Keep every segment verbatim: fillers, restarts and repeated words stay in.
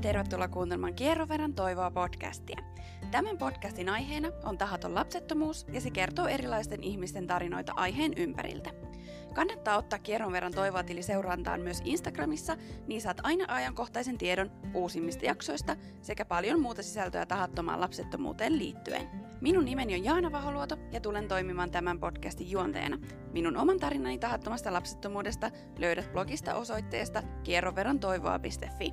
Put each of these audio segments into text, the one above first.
ja tervetuloa kuuntelemaan Kierroveran toivoa podcastia. Tämän podcastin aiheena on tahaton lapsettomuus ja se kertoo erilaisten ihmisten tarinoita aiheen ympäriltä. Kannattaa ottaa Kierroveran toivoa -tili seurantaan myös Instagramissa, niin saat aina ajankohtaisen tiedon uusimmista jaksoista sekä paljon muuta sisältöä tahattomaan lapsettomuuteen liittyen. Minun nimeni on Jaana Vaholuoto ja tulen toimimaan tämän podcastin juonteena. Minun oman tarinani tahattomasta lapsettomuudesta löydät blogista osoitteesta kierroverantoivoa piste fi.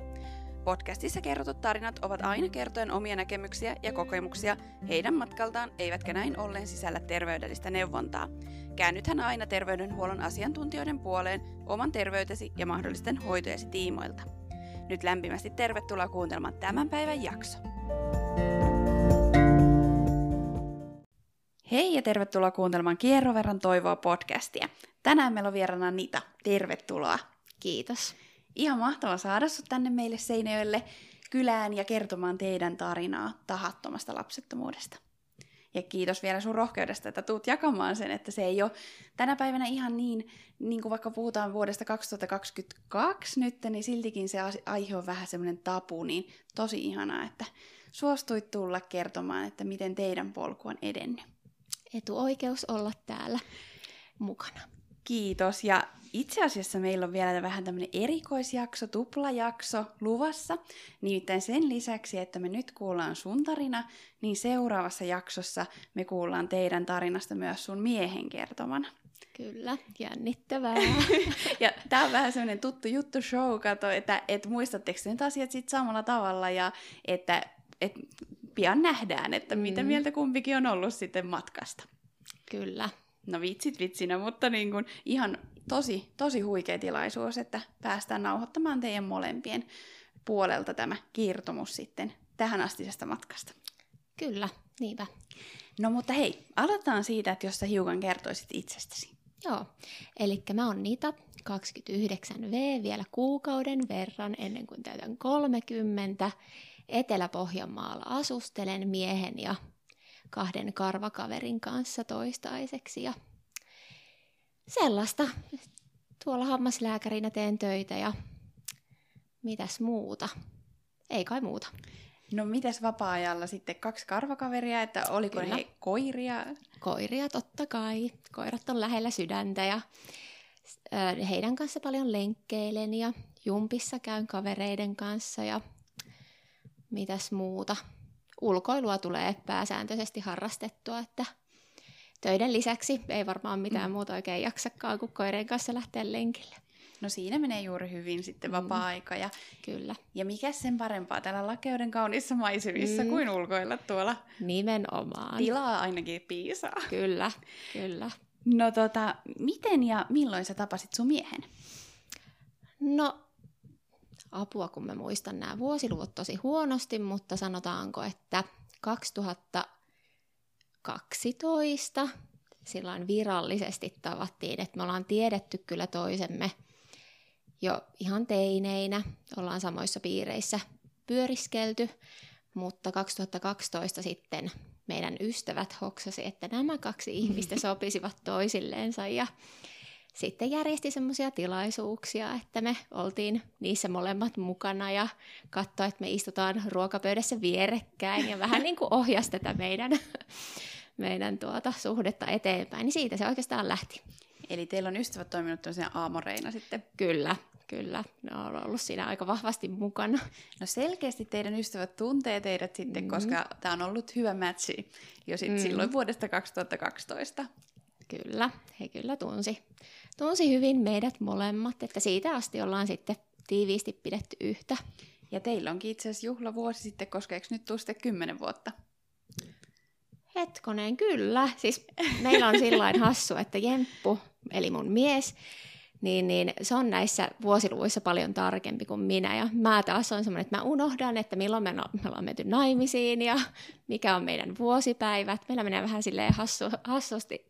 Podcastissa kerrotut tarinat ovat aina kertoen omia näkemyksiä ja kokemuksia heidän matkaltaan, eivätkä näin ollen sisällä terveydellistä neuvontaa. Käännythän aina terveydenhuollon asiantuntijoiden puoleen oman terveytesi ja mahdollisten hoitojesi tiimoilta. Nyt lämpimästi tervetuloa kuuntelemaan tämän päivän jakso. Hei ja tervetuloa kuuntelemaan Kierroveran toivoa -podcastia. Tänään meillä on vieraana Anita. Tervetuloa. Kiitos. Ihan mahtavaa saada sut tänne meille Seinäjoelle kylään ja kertomaan teidän tarinaa tahattomasta lapsettomuudesta. Ja kiitos vielä sun rohkeudesta, että tuut jakamaan sen, että se ei ole tänä päivänä ihan niin, niin kuin vaikka puhutaan vuodesta kaksituhattakaksikymmentäkaksi nyt, niin siltikin se aihe on vähän semmoinen tabu, niin tosi ihanaa, että suostuit tulla kertomaan, että miten teidän polku on edennyt. Etuoikeus olla täällä mukana. Kiitos, ja itse asiassa meillä on vielä vähän tämmöinen erikoisjakso, tuplajakso luvassa. Nimittäin sen lisäksi, että me nyt kuullaan sun tarina, niin seuraavassa jaksossa me kuullaan teidän tarinasta myös sun miehen kertomana. Kyllä, jännittävää. Ja tää on vähän semmoinen tuttu juttu show, kato, että et muistatteko nyt asiat sit samalla tavalla ja että et pian nähdään, että mm. mitä mieltä kumpikin on ollut sitten matkasta. Kyllä. No vitsit vitsinä, mutta niin kun ihan tosi, tosi huikea tilaisuus, että päästään nauhoittamaan teidän molempien puolelta tämä kertomus sitten tähän astisesta matkasta. Kyllä, niinpä. No mutta hei, aloitetaan siitä, että jos sä hiukan kertoisit itsestäsi. Joo, eli mä oon Anita, kaksikymmentäyhdeksän vuotta, vielä kuukauden verran ennen kuin täytän kolmekymmentä. Etelä-Pohjanmaalla asustelen miehen ja kahden karvakaverin kanssa toistaiseksi ja sellaista. Tuolla hammaslääkärinä teen töitä ja mitäs muuta? Ei kai muuta. No mitäs vapaa-ajalla sitten kaksi karvakaveria, että oliko Kyllä. ne koiria? Koiria totta kai. Koirat on lähellä sydäntä ja heidän kanssa paljon lenkkeilen ja jumpissa käyn kavereiden kanssa ja mitäs muuta? Ulkoilua tulee pääsääntöisesti harrastettua, että töiden lisäksi ei varmaan mitään mm. muuta oikein jaksakaan, kun koireen kanssa lähtee lenkille. No siinä menee juuri hyvin sitten vapaa-aika. Ja, Kyllä. ja mikä sen parempaa täällä lakeuden kaunissa maisemissa mm. kuin ulkoilla tuolla? Nimenomaan. Tilaa ainakin piisaa. Kyllä, kyllä. No tota, miten ja milloin sä tapasit sun miehen? No... Apua, kun mä muistan nämä vuosiluvut tosi huonosti, mutta sanotaanko, että kaksituhattakaksitoista silloin virallisesti tavattiin, että me ollaan tiedetty kyllä toisemme jo ihan teineinä, ollaan samoissa piireissä pyöriskelty, mutta kaksituhattakaksitoista sitten meidän ystävät hoksasi, että nämä kaksi ihmistä sopisivat toisilleensa ja sitten järjesti semmoisia tilaisuuksia, että me oltiin niissä molemmat mukana ja katsoi, että me istutaan ruokapöydässä vierekkäin ja vähän niin kuin ohjasi tätä meidän, meidän tuota suhdetta eteenpäin. Niin siitä se oikeastaan lähti. Eli teillä on ystävät toiminut tämmöisenä aamoreina sitten? Kyllä, kyllä. Ne on ollut siinä aika vahvasti mukana. No selkeästi teidän ystävät tuntee teidät sitten, mm. koska tämä on ollut hyvä matchi jo sit mm. silloin vuodesta kaksituhattakaksitoista. Kyllä, he kyllä tunsi, tunsi hyvin meidät molemmat, että siitä asti ollaan sitten tiiviisti pidetty yhtä. Ja teillä onkin itse asiassa juhlavuosi sitten, koska eikö nyt tule sitten kymmenen vuotta? Hetkonen, kyllä. Siis meillä on sillain hassu, että Jemppu, eli mun mies, niin, niin se on näissä vuosiluvuissa paljon tarkempi kuin minä. Ja mä taas on semmoinen, että mä unohdan, että milloin me, no, me ollaan menty naimisiin ja mikä on meidän vuosipäivät. Meillä menee vähän silleen hassu, hassusti.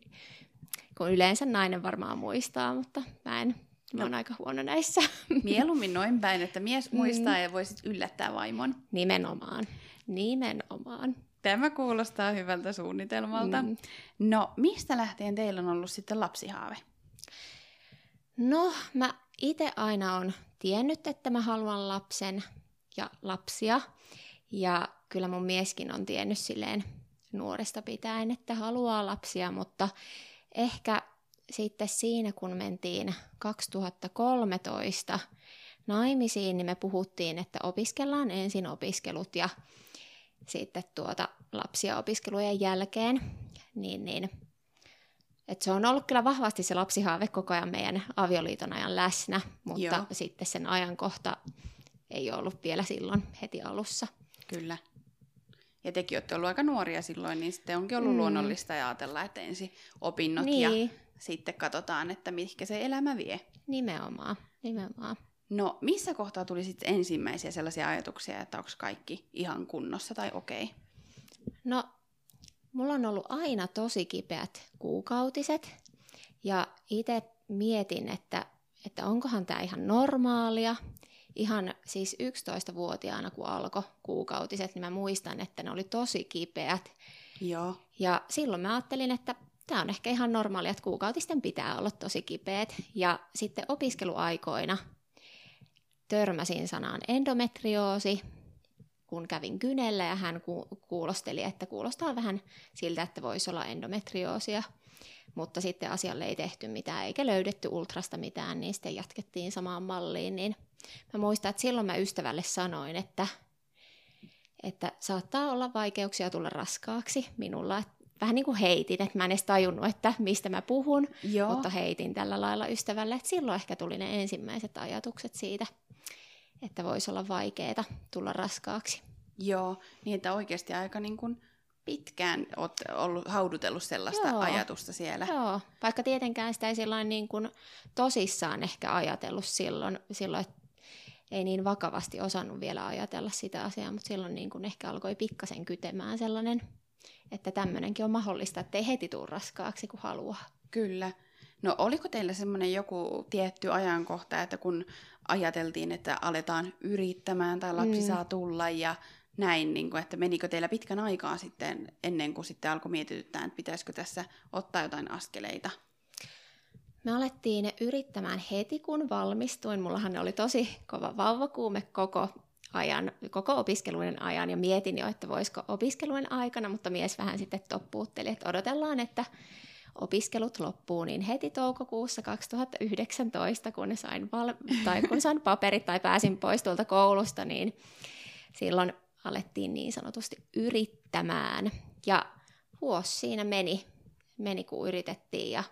Kun yleensä nainen varmaan muistaa, mutta mä en, mä oon no. aika huono näissä. Mieluummin noin päin, että mies muistaa mm. ja voisit yllättää vaimon. Nimenomaan, nimenomaan. Tämä kuulostaa hyvältä suunnitelmalta. Mm. No, mistä lähtien teillä on ollut sitten lapsihaave? No, mä itse aina on tiennyt, että mä haluan lapsen. ja lapsia. Ja kyllä mun mieskin on tiennyt silleen nuoresta pitäen, että haluaa lapsia, mutta ehkä sitten siinä, kun mentiin kaksituhattakolmetoista naimisiin, niin me puhuttiin, että opiskellaan ensin opiskelut ja sitten tuota lapsia opiskelujen jälkeen, niin, niin et se on ollut kyllä vahvasti se lapsihaave koko ajan meidän avioliiton ajan läsnä, mutta joo, sitten sen ajankohta ei ollut vielä silloin heti alussa. Kyllä. Ja tekin olette ollut aika nuoria silloin, niin sitten onkin ollut mm. luonnollista ajatella, että ensin opinnot niin, ja sitten katsotaan, että mihinkä se elämä vie. Nimenomaan, nimenomaan. No, missä kohtaa tuli sitten ensimmäisiä sellaisia ajatuksia, että onko kaikki ihan kunnossa tai okei? Okay? No, mulla on ollut aina tosi kipeät kuukautiset ja itse mietin, että, että onkohan tämä ihan normaalia. Ihan siis yksitoistavuotiaana, kun alkoi kuukautiset, niin mä muistan, että ne oli tosi kipeät. Joo. Ja silloin mä ajattelin, että tämä on ehkä ihan normaalia, että kuukautisten pitää olla tosi kipeät. Ja sitten opiskeluaikoina törmäsin sanaan endometrioosi, kun kävin kynellä ja hän kuulosteli, että kuulostaa vähän siltä, että voisi olla endometrioosia. Mutta sitten asialle ei tehty mitään eikä löydetty ultrasta mitään, niin sitten jatkettiin samaan malliin. Niin mä muistan, että silloin mä ystävälle sanoin, että, että saattaa olla vaikeuksia tulla raskaaksi minulla. Vähän niin kuin heitin, että mä en edes tajunnut, että mistä mä puhun, joo, mutta heitin tällä lailla ystävälle. Että silloin ehkä tuli ne ensimmäiset ajatukset siitä, että voisi olla vaikeaa tulla raskaaksi. Joo, niin että oikeasti aika niin kuin pitkään oot ollut, haudutellut sellaista joo, ajatusta siellä. Joo, vaikka tietenkään sitä ei niin kuin tosissaan ehkä ajatellut silloin, silloin ei niin vakavasti osannut vielä ajatella sitä asiaa, mutta silloin niin kuin ehkä alkoi pikkasen kytemään sellainen, että tämmöinenkin on mahdollista, ettei heti tule raskaaksi, kun haluaa. Kyllä. No oliko teillä semmoinen joku tietty ajankohta, että kun ajateltiin, että aletaan yrittämään tai lapsi mm. saa tulla ja näin, niin kuin, että menikö teillä pitkän aikaa sitten ennen kuin sitten alkoi mietityttää, että pitäisikö tässä ottaa jotain askeleita? Me alettiin yrittämään heti, kun valmistuin. Mullahan oli tosi kova vauvakuume koko ajan, koko opiskeluiden ajan ja mietin jo, että voisiko opiskeluiden aikana, mutta mies vähän sitten toppuutteli, että odotellaan, että opiskelut loppuun, niin heti toukokuussa kaksituhattayhdeksäntoista, kun sain, val- tai kun sain paperit tai pääsin pois tuolta koulusta, niin silloin alettiin niin sanotusti yrittämään. Ja vuosi siinä meni, meni kun yritettiin ja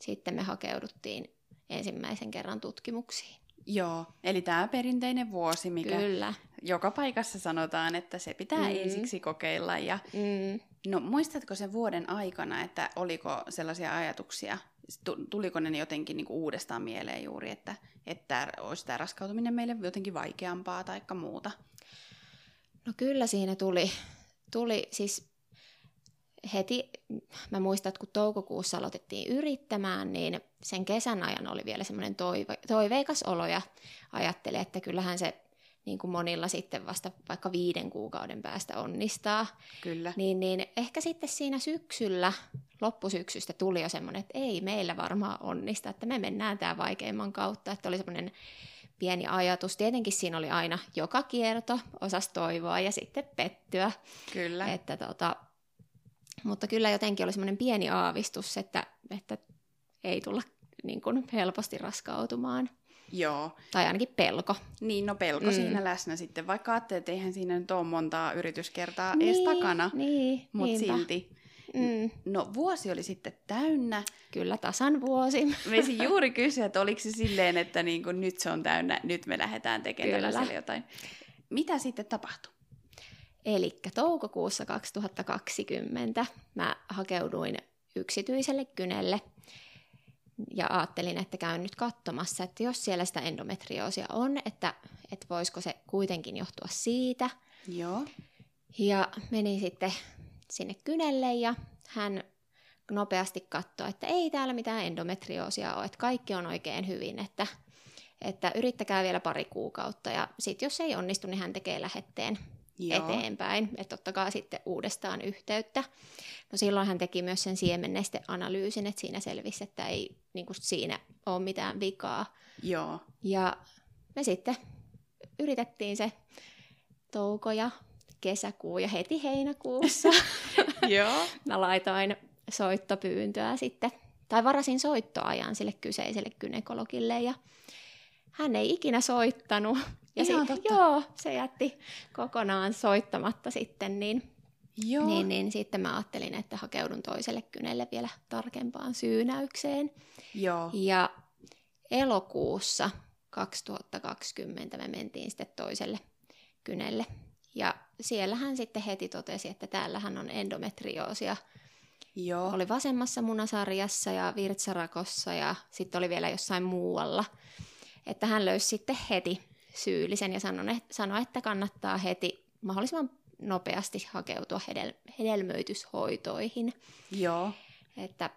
sitten me hakeuduttiin ensimmäisen kerran tutkimuksiin. Joo, eli tämä perinteinen vuosi, mikä kyllä, joka paikassa sanotaan, että se pitää mm. ensiksi kokeilla. Ja mm. no, muistatko sen vuoden aikana, että oliko sellaisia ajatuksia, tuliko ne jotenkin niinku uudestaan mieleen juuri, että, että olisi tämä raskautuminen meille jotenkin vaikeampaa tai muuta? No kyllä siinä tuli, tuli siis heti, mä muistan, että kun toukokuussa aloitettiin yrittämään, niin sen kesän ajan oli vielä semmoinen toive, toiveikas olo ja ajattelin, että kyllähän se niin kuin monilla sitten vasta vaikka viiden kuukauden päästä onnistaa. Kyllä. Niin, niin ehkä sitten siinä syksyllä, loppusyksystä tuli jo semmoinen, että ei meillä varmaan onnista, että me mennään tää vaikeimman kautta, että oli semmoinen pieni ajatus. Tietenkin siinä oli aina joka kierto, osasi toivoa ja sitten pettyä. Kyllä. Että tota, mutta kyllä jotenkin oli semmoinen pieni aavistus, että, että ei tulla niin kuin helposti raskautumaan. Joo. Tai ainakin pelko. Niin, no pelko mm. siinä läsnä sitten, vaikka ajattelee, että eihän siinä nyt ole montaa yrityskertaa niin, ees takana, niin, mutta silti. Mm. No vuosi oli sitten täynnä. Kyllä, tasan vuosi. Meisin juuri kysyä, että oliko se silleen, että niin kuin nyt se on täynnä, nyt me lähdetään tekemään jotain. Mitä sitten tapahtui? Elikkä toukokuussa kaksituhattakaksikymmentä mä hakeuduin yksityiselle kynelle ja ajattelin, että käyn nyt katsomassa, että jos siellä sitä endometrioosia on, että, että voisiko se kuitenkin johtua siitä. Joo. Ja menin sitten sinne kynelle ja hän nopeasti katsoi, että ei täällä mitään endometrioosia ole, että kaikki on oikein hyvin, että, että yrittäkää vielä pari kuukautta ja sitten jos ei onnistu, niin hän tekee lähetteen. Joo. Eteenpäin, että ottakaa sitten uudestaan yhteyttä. No silloin hän teki myös sen siemennesteanalyysin, että siinä selvisi, että ei niin kuin siinä ole mitään vikaa. Joo. Ja me sitten yritettiin se touko ja kesäkuu ja heti heinäkuussa mä laitoin soittopyyntöä sitten, tai varasin soittoajan sille kyseiselle gynekologille ja hän ei ikinä soittanut. Ja se, joo, se jätti kokonaan soittamatta sitten, niin, joo. Niin, niin sitten mä ajattelin, että hakeudun toiselle kynelle vielä tarkempaan syynäykseen. Joo. Ja elokuussa kaksituhattakaksikymmentä me mentiin sitten toiselle kynelle. Ja siellä hän sitten heti totesi, että täällähän on endometrioosia. Joo. Oli vasemmassa munasarjassa ja virtsarakossa ja sitten oli vielä jossain muualla. Että hän löysi sitten heti syyllisen ja sanoi, että kannattaa heti mahdollisimman nopeasti hakeutua hedel- hedelmöityshoitoihin. Joo. Että,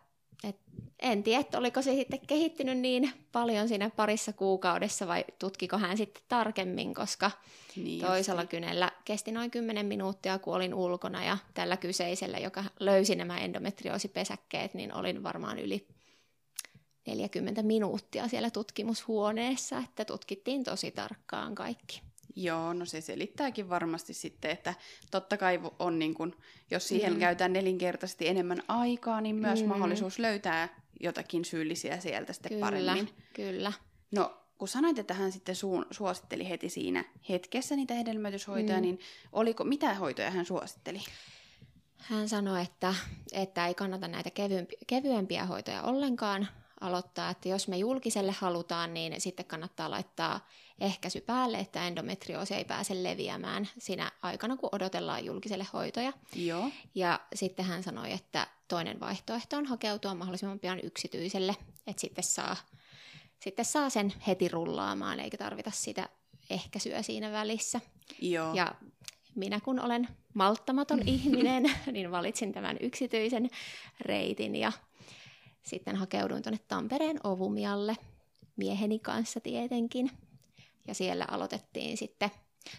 et, en tiedä, oliko se sitten kehittynyt niin paljon siinä parissa kuukaudessa vai tutkiko hän sitten tarkemmin, koska niin toisella kynellä kesti noin kymmenen minuuttia, kun olin ulkona ja tällä kyseisellä, joka löysi nämä endometrioosipesäkkeet, niin olin varmaan yli neljäkymmentä minuuttia siellä tutkimushuoneessa, että tutkittiin tosi tarkkaan kaikki. Joo, no se selittääkin varmasti sitten, että totta kai on niin kuin, jos siihen mm. käytetään nelinkertaisesti enemmän aikaa, niin myös mm. mahdollisuus löytää jotakin syyllisiä sieltä sitten kyllä, paremmin. Kyllä. No, kun sanoit, että hän sitten su- suositteli heti siinä hetkessä niitä hedelmöityshoitoja, mm. niin oliko, mitä hoitoja hän suositteli? Hän sanoi, että, että ei kannata näitä kevyempi- kevyempiä hoitoja ollenkaan aloittaa, että jos me julkiselle halutaan, niin sitten kannattaa laittaa ehkäisy päälle, että endometrioosi ei pääse leviämään siinä aikana, kun odotellaan julkiselle hoitoja. Joo. Ja sitten hän sanoi, että toinen vaihtoehto on hakeutua mahdollisimman pian yksityiselle, että sitten saa, sitten saa sen heti rullaamaan, eikä tarvita sitä ehkäisyä siinä välissä. Joo. Ja minä kun olen malttamaton ihminen, niin valitsin tämän yksityisen reitin ja sitten hakeuduin tuonne Tampereen Ovumialle mieheni kanssa tietenkin. Ja siellä aloitettiin sitten,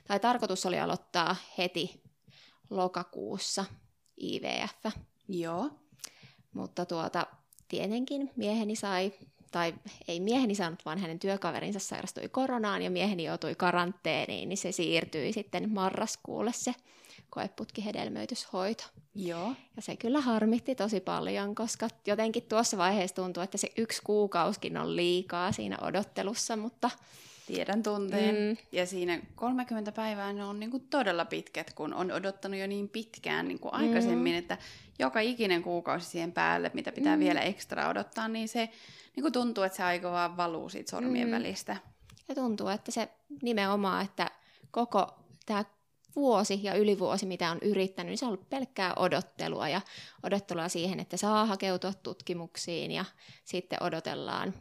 tai tarkoitus oli aloittaa heti lokakuussa I V F. Joo. Mutta tuota, tietenkin mieheni sai, tai ei mieheni saanut, vaan hänen työkaverinsa sairastui koronaan ja mieheni joutui karanteeniin, niin se siirtyi sitten marraskuulle se koeputkihedelmöityshoito. Joo. Ja se kyllä harmitti tosi paljon, koska jotenkin tuossa vaiheessa tuntuu, että se yksi kuukausikin on liikaa siinä odottelussa, mutta tiedän tunteen. Mm. Ja siinä kolmekymmentä päivää ne on niin kuin todella pitkät, kun on odottanut jo niin pitkään niin kuin aikaisemmin, mm. että joka ikinen kuukausi siihen päälle, mitä pitää mm. vielä ekstra odottaa, niin se niin kuin tuntuu, että se aika vaan valuu siitä sormien mm. välistä. Ja tuntuu, että se nimenomaan, että koko tämä vuosi ja yli vuosi, mitä on yrittänyt, niin se on ollut pelkkää odottelua ja odottelua siihen, että saa hakeutua tutkimuksiin ja sitten odotellaan,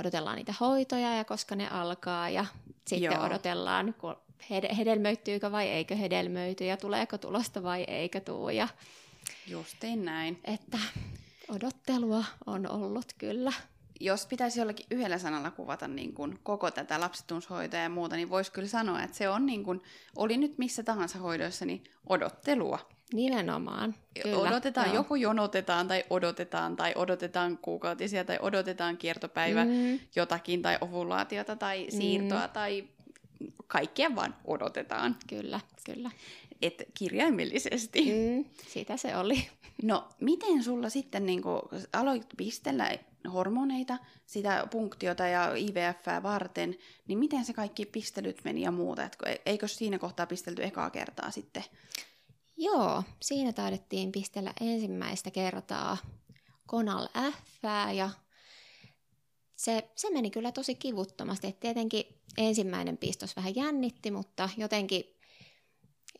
odotellaan niitä hoitoja ja koska ne alkaa ja sitten joo. odotellaan, kun hedelmöittyykö vai eikö hedelmöity ja tuleeko tulosta vai eikö tuu. Ja justiin näin. Että odottelua on ollut kyllä. Jos pitäisi jollakin yhdellä sanalla kuvata niin kuin koko tätä lapsettumushoitoa ja muuta, niin voisi kyllä sanoa, että se on, niin kuin, oli nyt missä tahansa hoidoissa, niin odottelua. Nimenomaan, kyllä. Odotetaan, joo. Joku jonotetaan tai odotetaan, tai odotetaan kuukautisia, tai odotetaan kiertopäivä mm. jotakin, tai ovulaatiota, tai siirtoa, mm. tai kaikkea vaan odotetaan. Kyllä, kyllä. Et kirjaimellisesti. Mm, sitä se oli. No, miten sulla sitten niin kun aloit pistellä hormoneita, sitä punktiota ja I V F:ää varten, niin miten se kaikki pistelyt meni ja muuta? Et eikö siinä kohtaa pistelty ekaa kertaa sitten? Joo, siinä taidettiin pistellä ensimmäistä kertaa Gonal-F:ää ja se, se meni kyllä tosi kivuttomasti. Et tietenkin ensimmäinen pistos vähän jännitti, mutta jotenkin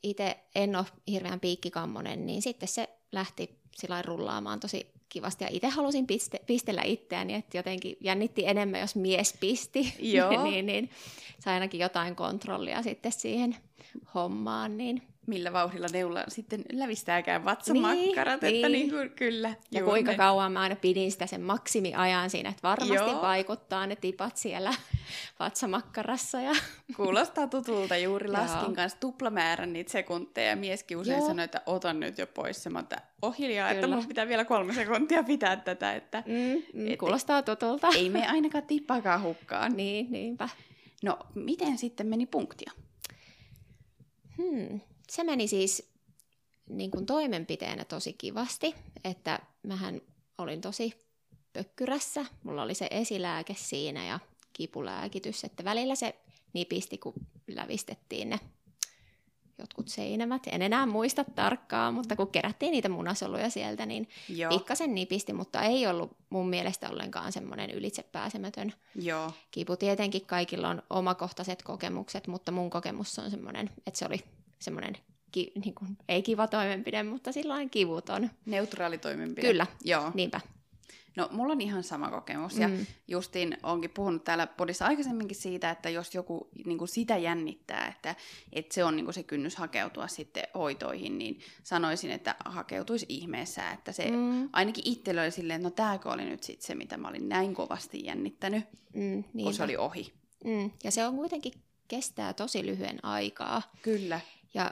itse en ole hirveän piikkikammonen, niin sitten se lähti rullaamaan tosi kivasti. Ja itse halusin piste, pistellä itseäni, että jotenkin jännitti enemmän, jos mies pisti. Joo. niin, niin sai ainakin jotain kontrollia sitten siihen hommaan. Niin. Millä vauhdilla neula sitten lävistääkään vatsamakkarat, niin, että niin. Niin, kyllä. Ja juuri. Kuinka kauan mä aina pidin sitä sen maksimiajan siinä, että varmasti joo. vaikuttaa ne tipat siellä vatsamakkarassa. Ja kuulostaa tutulta, juuri laskin kanssa tuplamäärän niitä sekunteja. Mieskin usein joo. sanoi, että otan nyt jo pois se, mutta oh hiljaa, kyllä. että mun pitää vielä kolme sekuntia pitää tätä. Että, mm, et, kuulostaa tutulta. Ei me ainakaan tippaakaan hukkaan. Niin, niinpä. No, miten sitten meni punktia? Hmm. Se meni siis niin kuin toimenpiteenä tosi kivasti, että mähän olin tosi pökkyrässä. Mulla oli se esilääke siinä ja kipulääkitys, että välillä se nipisti, kun lävistettiin ne jotkut seinämät. En enää muista tarkkaan, mutta kun kerättiin niitä munasoluja sieltä, niin Joo. pikkasen nipisti, mutta ei ollut mun mielestä ollenkaan semmoinen ylitsepääsemätön Joo. kipu. Tietenkin kaikilla on omakohtaiset kokemukset, mutta mun kokemus on semmoinen, että se oli semmoinen Ki, niin kuin, ei kiva toimenpide, mutta silloin kivuton. Neutraali toimenpide. Kyllä, Joo. niinpä. No, mulla on ihan sama kokemus, mm. ja justiin oonkin puhunut täällä podissa aikaisemminkin siitä, että jos joku niin kuin sitä jännittää, että, että se on niin kuin se kynnys hakeutua sitten hoitoihin, niin sanoisin, että hakeutuisi ihmeessä, että se mm. ainakin itsellä oli silleen, että no tääkö oli nyt sitten se, mitä mä olin näin kovasti jännittänyt, mm, kun se oli ohi. Mm. Ja se on kuitenkin, kestää tosi lyhyen aikaa. Kyllä. Ja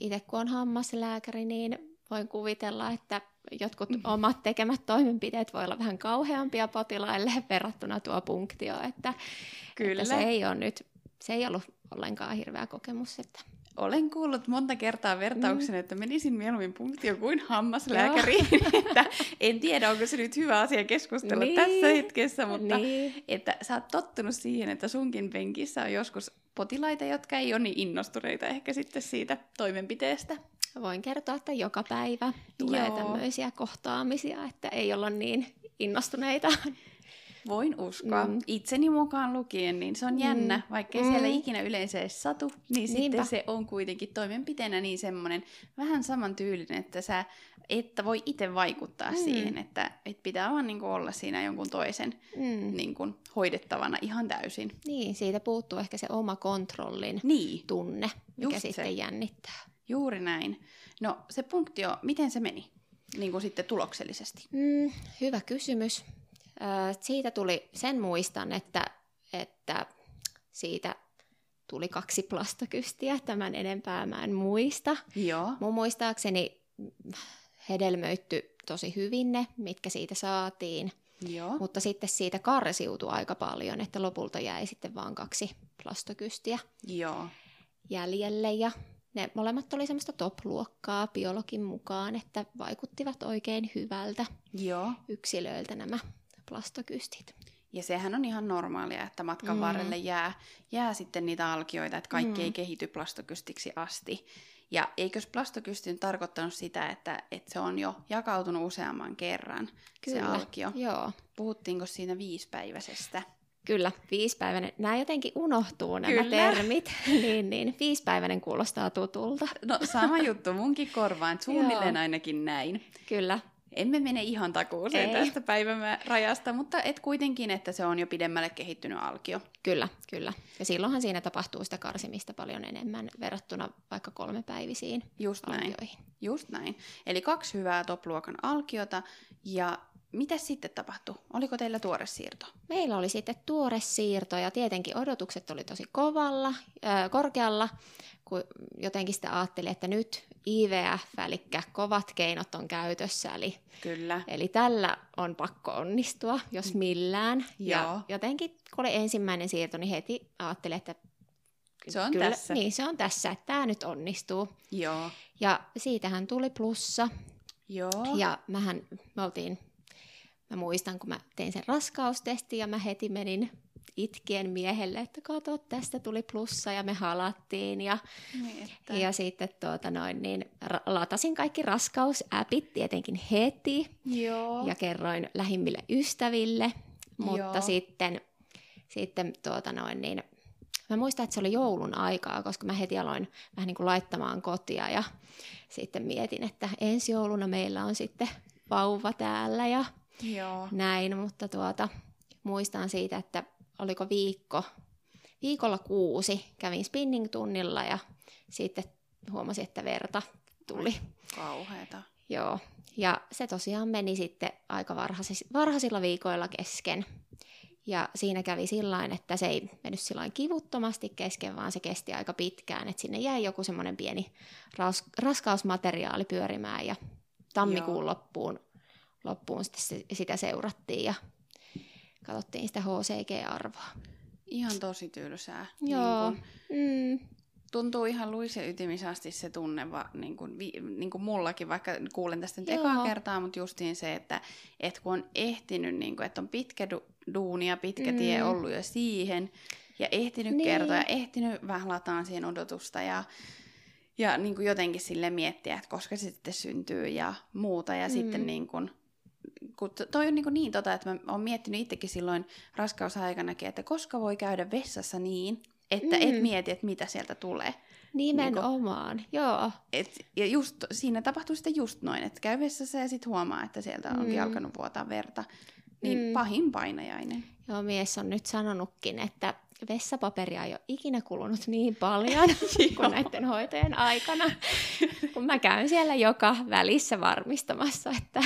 itse kun on hammaslääkäri, niin voin kuvitella, että jotkut omat tekemät toimenpiteet voi olla vähän kauheampia potilaille verrattuna tuo punktio, että, Kyllä. että se, ei ole nyt, se ei ollut ollenkaan hirveä kokemus. Että. Olen kuullut monta kertaa vertauksen, mm. että menisin mieluummin punktio kuin hammaslääkäriin, että en tiedä, onko se nyt hyvä asia keskustella niin. tässä hetkessä, mutta niin. että sä oot tottunut siihen, että sunkin penkissä on joskus potilaita, jotka ei ole niin innostuneita ehkä sitten siitä toimenpiteestä. Voin kertoa, että joka päivä tulee Joo. tämmöisiä kohtaamisia, että ei olla niin innostuneita. Voin uskoa. Mm. Itseni mukaan lukien, niin se on jännä, mm. vaikkei mm. siellä ikinä yleensä edes satu, niin Niinpä. Sitten se on kuitenkin toimenpiteenä niin semmoinen vähän samantyylinen, että sä et voi itse vaikuttaa mm. siihen, että et pitää vaan niin kuin olla siinä jonkun toisen mm. niin kuin hoidettavana ihan täysin. Niin, siitä puuttuu ehkä se oma kontrollin niin. tunne, mikä Just sitten se. jännittää. Juuri näin. No se punktio, miten se meni niin kuin sitten tuloksellisesti? Mm, hyvä kysymys. Siitä tuli, sen muistan, että, että siitä tuli kaksi plastokystiä, tämän enempää mä en muista. Joo. Mun muistaakseni hedelmöitty tosi hyvin ne, mitkä siitä saatiin, Joo. mutta sitten siitä karsiutui aika paljon, että lopulta jäi sitten vaan kaksi plastokystiä Joo. jäljelle. Ja ne molemmat oli semmoista top-luokkaa biologin mukaan, että vaikuttivat oikein hyvältä Joo. yksilöiltä nämä plastokystit. Ja sehän on ihan normaalia, että matkan mm. varrelle jää, jää sitten niitä alkioita, että kaikki mm. ei kehity plastokystiksi asti. Ja eikös plastokystin tarkoittanut sitä, että, että se on jo jakautunut useamman kerran, Kyllä. se alkio? Joo. Puhuttiinko siinä viisipäiväisestä? Kyllä, viisipäiväinen. Nämä jotenkin unohtuu nämä Kyllä. termit. niin, niin. Viisipäiväinen kuulostaa tutulta. No sama juttu munkin korvaan, suunnilleen ainakin näin. Kyllä. Emme mene ihan takuuseen Ei. Tästä päivärajasta, mutta et kuitenkin, että se on jo pidemmälle kehittynyt alkio. Kyllä, kyllä. Ja silloinhan siinä tapahtuu sitä karsimista paljon enemmän verrattuna vaikka kolmepäivisiin Just alkioihin. Näin. Just näin. Eli kaksi hyvää top-luokan alkiota. Ja mitä sitten tapahtui? Oliko teillä tuore siirto? Meillä oli sitten tuore siirto ja tietenkin odotukset oli tosi kovalla, äh, korkealla, kun jotenkin sitä ajattelin, että nyt I V F, eli kovat keinot on käytössä, eli, Kyllä. eli tällä on pakko onnistua, jos millään. Joo. Ja jotenkin, kun oli ensimmäinen siirto, niin heti ajattelin, että se on kyllä, tässä. Niin, se on tässä, että tämä nyt onnistuu. Joo. Ja siitähän tuli plussa. Joo. Ja mähän, me oltiin, mä muistan, kun mä tein sen raskaustestin ja mä heti menin itkien miehelle, että kato, tästä tuli plussa ja me halattiin ja, niin, ja sitten tuota noin, niin latasin kaikki raskausäpit tietenkin heti Joo. ja kerroin lähimmille ystäville, mutta Joo. sitten, sitten tuota noin, niin mä muistan, että se oli joulun aikaa, koska mä heti aloin vähän niin kuin laittamaan kotia ja sitten mietin, että ensi jouluna meillä on sitten vauva täällä ja Joo. näin, mutta tuota muistan siitä, että oliko viikko, viikolla kuusi, kävin spinning-tunnilla ja sitten huomasin, että verta tuli. Kauheeta. Joo, ja se tosiaan meni sitten aika varhais, varhaisilla viikoilla kesken. Ja siinä kävi sillain, että se ei mennyt sillain kivuttomasti kesken, vaan se kesti aika pitkään, että sinne jäi joku semmoinen pieni ras, raskausmateriaali pyörimään ja tammikuun Joo. loppuun, loppuun sitten sitä seurattiin ja katsottiin sitä H C G-arvoa. Ihan tosi tylsää. Joo. Niin kun, mm. Tuntuu ihan luisen ytimissä asti se tunne, va, niin, kuin, vi, niin kuin mullakin, vaikka kuulen tästä nyt ekaa kertaa, mutta justiin se, että et kun on ehtinyt, niin kuin, että on pitkä du- duunia, pitkä mm. tie ollut jo siihen, ja ehtinyt niin. kertoa, ja ehtinyt vähän lataan siihen odotusta, ja, ja niin kuin jotenkin sille miettiä, että koska se sitten syntyy ja muuta, ja mm. sitten niin kuin... Kun toi on niin, niin tota, että mä oon miettinyt itsekin silloin raskausaikanakin, että koska voi käydä vessassa niin, että mm. et mieti, että mitä sieltä tulee. Nimenomaan, niin kun, joo. Et, ja just, siinä tapahtuu sitä just noin, että käy vessassa ja sit huomaa, että sieltä onkin mm. alkanut vuotaa verta. Niin mm. pahin painajainen. Joo, mies on nyt sanonutkin, että vessapaperia ei ole ikinä kulunut niin paljon kuin näiden hoitojen aikana, kun mä käyn siellä joka välissä varmistamassa, että...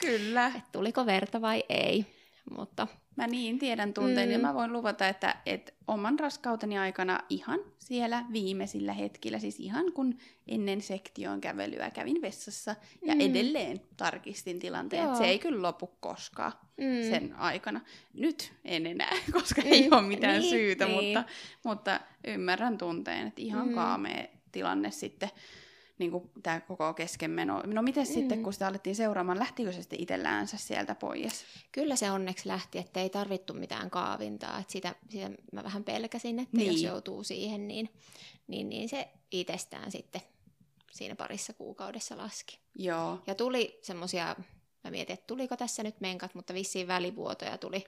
Kyllä. Että tuliko verta vai ei, mutta... Mä niin tiedän tunteen mm. ja mä voin luvata, että, että oman raskauteni aikana ihan siellä viimeisillä hetkillä, siis ihan kun ennen sektioon kävelyä kävin vessassa ja mm. edelleen tarkistin tilanteen, että se ei kyllä lopu koskaan mm. sen aikana. Nyt en enää, koska mm. ei ole mitään niin, syytä, niin. Mutta, mutta ymmärrän tunteen, että ihan mm. kaamea tilanne sitten. Niin kuin tämä koko keskenmeno. No miten mm. sitten, kun sitä alettiin seuraamaan, lähtikö se sitten itselläänsä sieltä pois? Kyllä se onneksi lähti, että ei tarvittu mitään kaavintaa. Että sitä, sitä mä vähän pelkäsin, että niin. jos joutuu siihen, niin, niin, niin se itsestään sitten siinä parissa kuukaudessa laski. Joo. Ja tuli semmoisia, mä mietin, että tuliko tässä nyt menkat, mutta vissiin välivuotoja tuli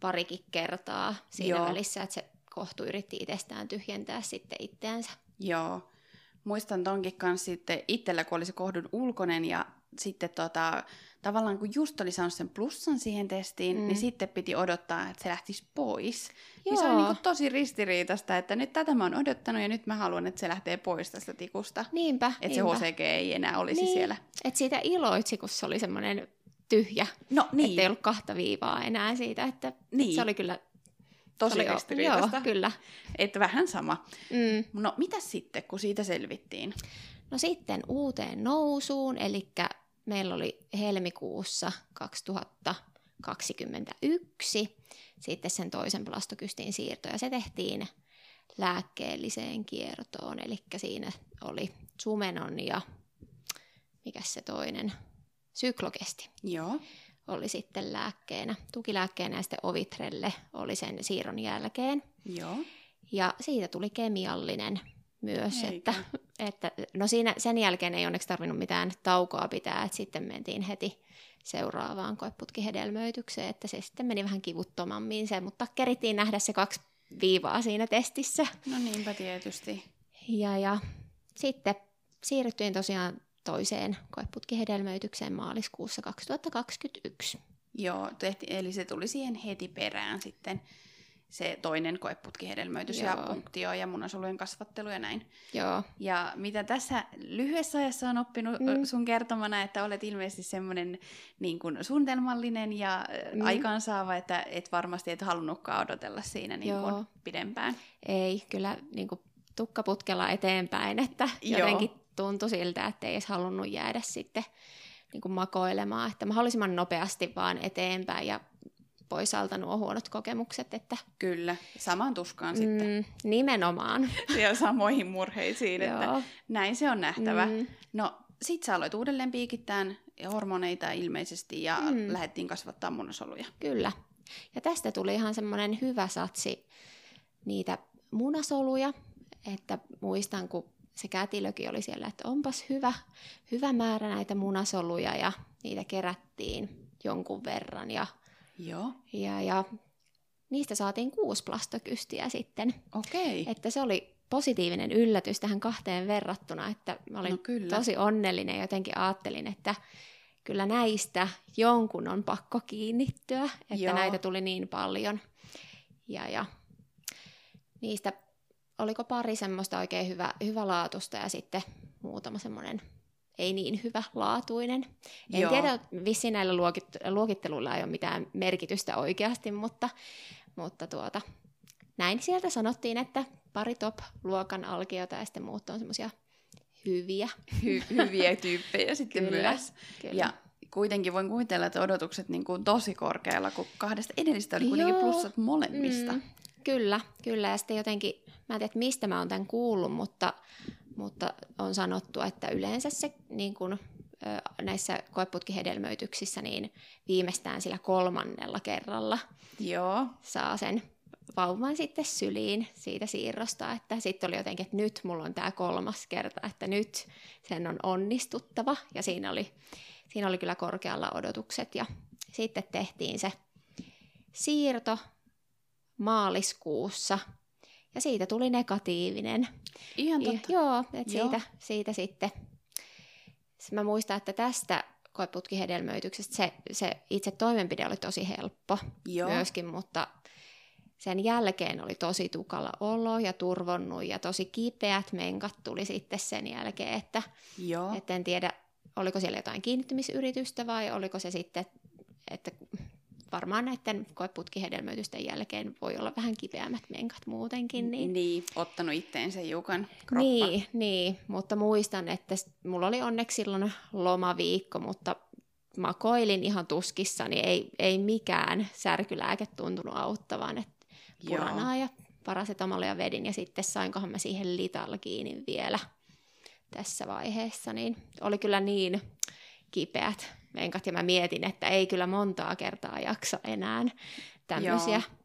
parikin kertaa siinä Joo. välissä, että se kohtu yritti itsestään tyhjentää sitten itteensä. Joo. Muistan tonkin kanssa sitten itsellä, kun oli se kohdun ulkonen ja sitten tota, tavallaan kun just oli saanut sen plussan siihen testiin, mm. niin sitten piti odottaa, että se lähtisi pois. Joo. Niin se oli niin kuin tosi ristiriitaista, että nyt tätä mä oon odottanut ja nyt mä haluan, että se lähtee pois tästä tikusta. Niinpä, että niinpä. Se H C G ei enää olisi niin. siellä. Että siitä iloitsi, kun se oli semmoinen tyhjä. No niin. Että ei ollut kahta viivaa enää siitä, että niin. se oli kyllä... Tosi ristiriitaista. Joo, kyllä. Että vähän sama. Mm. No mitä sitten, kun siitä selvittiin? No sitten uuteen nousuun, eli meillä oli helmikuussa kaksituhattakaksikymmentäyksi sitten sen toisen plastokystin siirto, ja se tehtiin lääkkeelliseen kiertoon, eli siinä oli Zumenon ja mikäs se toinen, Syklogesti. Joo. Oli sitten lääkkeenä, tukilääkkeenä ja sitten Ovitrelle oli sen siirron jälkeen. Joo. Ja siitä tuli kemiallinen myös. Että, että, no siinä, sen jälkeen ei onneksi tarvinnut mitään taukoa pitää, että sitten mentiin heti seuraavaan koeputkihedelmöitykseen, että se sitten meni vähän kivuttomammin se, mutta kerittiin nähdä se kaksi viivaa siinä testissä. No niinpä tietysti. Ja, ja sitten siirryttiin tosiaan toiseen koeputkihedelmöitykseen maaliskuussa kaksituhattakaksikymmentäyksi. Joo, tehti, eli se tuli siihen heti perään sitten se toinen koeputkihedelmöitys Joo. ja punktio ja munasolujen kasvattelu ja näin. Joo. Ja mitä tässä lyhyessä ajassa on oppinut mm. sun kertomana, että olet ilmeisesti semmoinen niin kuin suunnitelmallinen ja mm. aikaansaava, että et varmasti et halunnutkaan odotella siinä niin kuin pidempään. Ei, kyllä niin kuin tukkaputkella eteenpäin, että jotenkin Joo. tuntui siltä, että ei edes halunnut jäädä sitten niin kuin makoilemaan, että mä mahdollisimman nopeasti vaan eteenpäin ja pois alta nuo huonot kokemukset. Että... Kyllä, samaan tuskaan mm, sitten. Nimenomaan. Ja samoihin murheisiin, että näin se on nähtävä. Mm. No sit sä aloit uudelleen piikittämään hormoneita ilmeisesti ja mm. lähdettiin kasvattaa munasoluja. Kyllä, ja tästä tuli ihan semmoinen hyvä satsi niitä munasoluja, että muistan kun se kätilökin oli siellä, että onpas hyvä, hyvä määrä näitä munasoluja ja niitä kerättiin jonkun verran. Ja, Joo. ja, ja niistä saatiin kuusi plastokystiä sitten. Okei. Että se oli positiivinen yllätys tähän kahteen verrattuna, että mä olin no kyllä. tosi onnellinen ja jotenkin ajattelin, että kyllä näistä jonkun on pakko kiinnittyä, että Joo. näitä tuli niin paljon. Ja, ja niistä... Oliko pari semmoista oikein hyvä, hyvä laatusta ja sitten muutama semmoinen ei niin hyvä laatuinen. En Joo. tiedä, vissiin näillä luokit- luokitteluilla ei ole mitään merkitystä oikeasti, mutta, mutta tuota, näin sieltä sanottiin, että pari top-luokan alkiota ja sitten muut on semmoisia hyviä. Hy- hyviä tyyppejä sitten kyllä, myös. Kyllä. Ja kuitenkin voin kuvitella, että odotukset niin kuin tosi korkealla, kun kahdesta edellistä oli kuitenkin Joo. plussat molemmista. Mm. Kyllä, kyllä. Ja sitten jotenkin, mä en tiedä, mistä mä oon tämän kuullut, mutta, mutta on sanottu, että yleensä se niin kun, näissä koeputkihedelmöityksissä niin viimeistään sillä kolmannella kerralla Joo. saa sen vauvan sitten syliin siitä siirrosta, että sitten oli jotenkin, että nyt mulla on tämä kolmas kerta, että nyt sen on onnistuttava, ja siinä oli, siinä oli kyllä korkealla odotukset, ja sitten tehtiin se siirto maaliskuussa, ja siitä tuli negatiivinen. Ihan totta. Ja, joo, että joo. Siitä, siitä sitten, mä muistan, että tästä koeputkihedelmöityksestä se, se itse toimenpide oli tosi helppo joo. myöskin, mutta sen jälkeen oli tosi tukala olo ja turvonnut ja tosi kipeät menkat tuli sitten sen jälkeen, että et en tiedä, oliko siellä jotain kiinnittymisyritystä vai oliko se sitten, että varmaan näiden koeputkihedelmöitysten jälkeen voi olla vähän kipeämmät menkat muutenkin. Niin, niin ottanut itteensä hiukan kroppa. Niin, niin, mutta muistan, että mulla oli onneksi silloin lomaviikko, mutta makoilin ihan tuskissa, niin ei, ei mikään särkylääke tuntunut auttavan, että puranaa ja parasetamolia vedin, ja sitten sainkohan mä siihen litalgiinin vielä tässä vaiheessa, niin oli kyllä niin kipeät menkat, ja mä mietin, että ei kyllä montaa kertaa jaksa enää tämmöisiä Joo.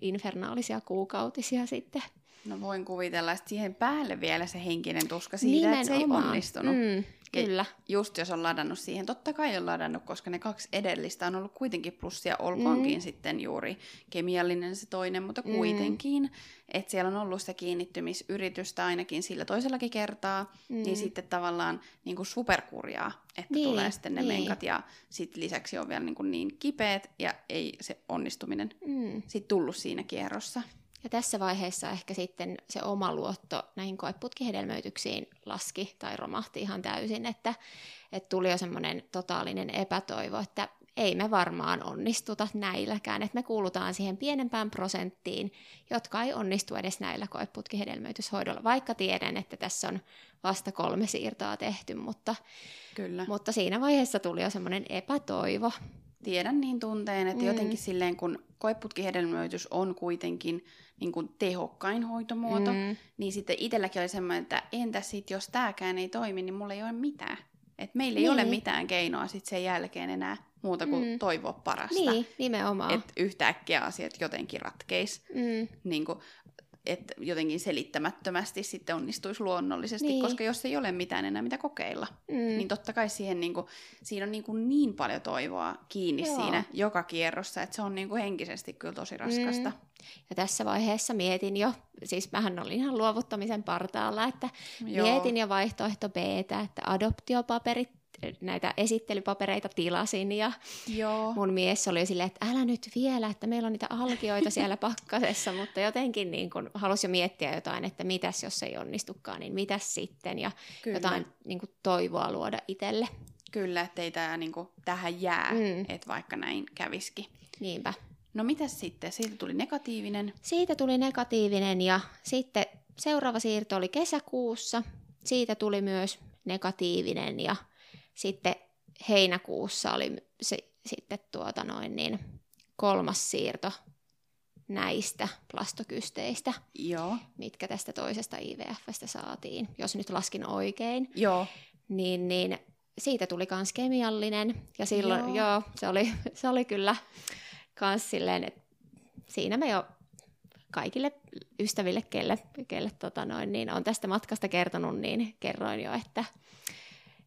infernaalisia kuukautisia sitten. No voin kuvitella, että siihen päälle vielä se henkinen tuska siitä, Nimenomaan. Että se ei onnistunut. Mm, kyllä. Just jos on ladannut siihen, totta kai on ladannut, koska ne kaksi edellistä on ollut kuitenkin plussia, olkoonkin mm. sitten juuri kemiallinen se toinen, mutta kuitenkin. Mm. Että siellä on ollut sitä kiinnittymisyritystä ainakin sillä toisellakin kertaa, mm. niin sitten tavallaan niin kuin superkurjaa, että niin, tulee sitten ne niin. menkat, ja sitten lisäksi on vielä niin, kuin niin kipeät, ja ei se onnistuminen mm. sitten tullut siinä kierrossa. Ja tässä vaiheessa ehkä sitten se oma luotto näihin koeputkihedelmöityksiin laski tai romahti ihan täysin, että, että tuli jo semmoinen totaalinen epätoivo, että ei me varmaan onnistuta näilläkään, että me kuulutaan siihen pienempään prosenttiin, jotka ei onnistu edes näillä koeputkihedelmöityshoidolla, vaikka tiedän, että tässä on vasta kolme siirtoa tehty, mutta, Kyllä. mutta siinä vaiheessa tuli jo semmoinen epätoivo. Tiedän niin tunteen, että mm. jotenkin silleen, kun koeputkihedelmöitys on kuitenkin niin kuin tehokkain hoitomuoto, mm. niin sitten itselläkin oli semmoinen, että entä sitten, jos tääkään ei toimi, niin mulla ei ole mitään. Että meillä niin. ei ole mitään keinoa sitten sen jälkeen enää muuta kuin mm. toivoa parasta. Niin, nimenomaan. Että yhtäkkiä asiat jotenkin ratkeisi, mm. niin kuin, että jotenkin selittämättömästi sitten onnistuisi luonnollisesti, niin. koska jos ei ole mitään enää mitä kokeilla, mm. niin totta kai siihen niin kuin, siinä on niin, kuin niin paljon toivoa kiinni Joo. siinä joka kierrossa, että se on niin kuin henkisesti kyllä tosi raskasta. Mm. Ja tässä vaiheessa mietin jo, siis mähän olin ihan luovuttamisen partaalla, että Joo. mietin jo vaihtoehto B:tä, että adoptiopaperit, näitä esittelypapereita tilasin, ja Joo. mun mies oli silleen, että älä nyt vielä, että meillä on niitä alkioita siellä pakkasessa, mutta jotenkin niin kun halusi jo miettiä jotain, että mitäs jos ei onnistukaan, niin mitäs sitten, ja Kyllä. jotain niin kun toivoa luoda itselle. Kyllä, ettei tämä niin kun tähän jää, mm. että vaikka näin kävisikin. Niinpä. No mitäs sitten, siitä tuli negatiivinen? Siitä tuli negatiivinen, ja sitten seuraava siirto oli kesäkuussa, siitä tuli myös negatiivinen, ja sitten heinäkuussa oli se, sitten tuota noin niin kolmas siirto näistä plastokysteistä, Joo. mitkä tästä toisesta I V F:stä saatiin, jos nyt laskin oikein. Joo. Niin, niin siitä tuli kans kemiallinen, ja silloin joo. Joo, se, oli, se oli kyllä kans silleen, että siinä me jo kaikille ystäville, kelle, kelle tota noin, niin on tästä matkasta kertonut, niin kerroin jo, että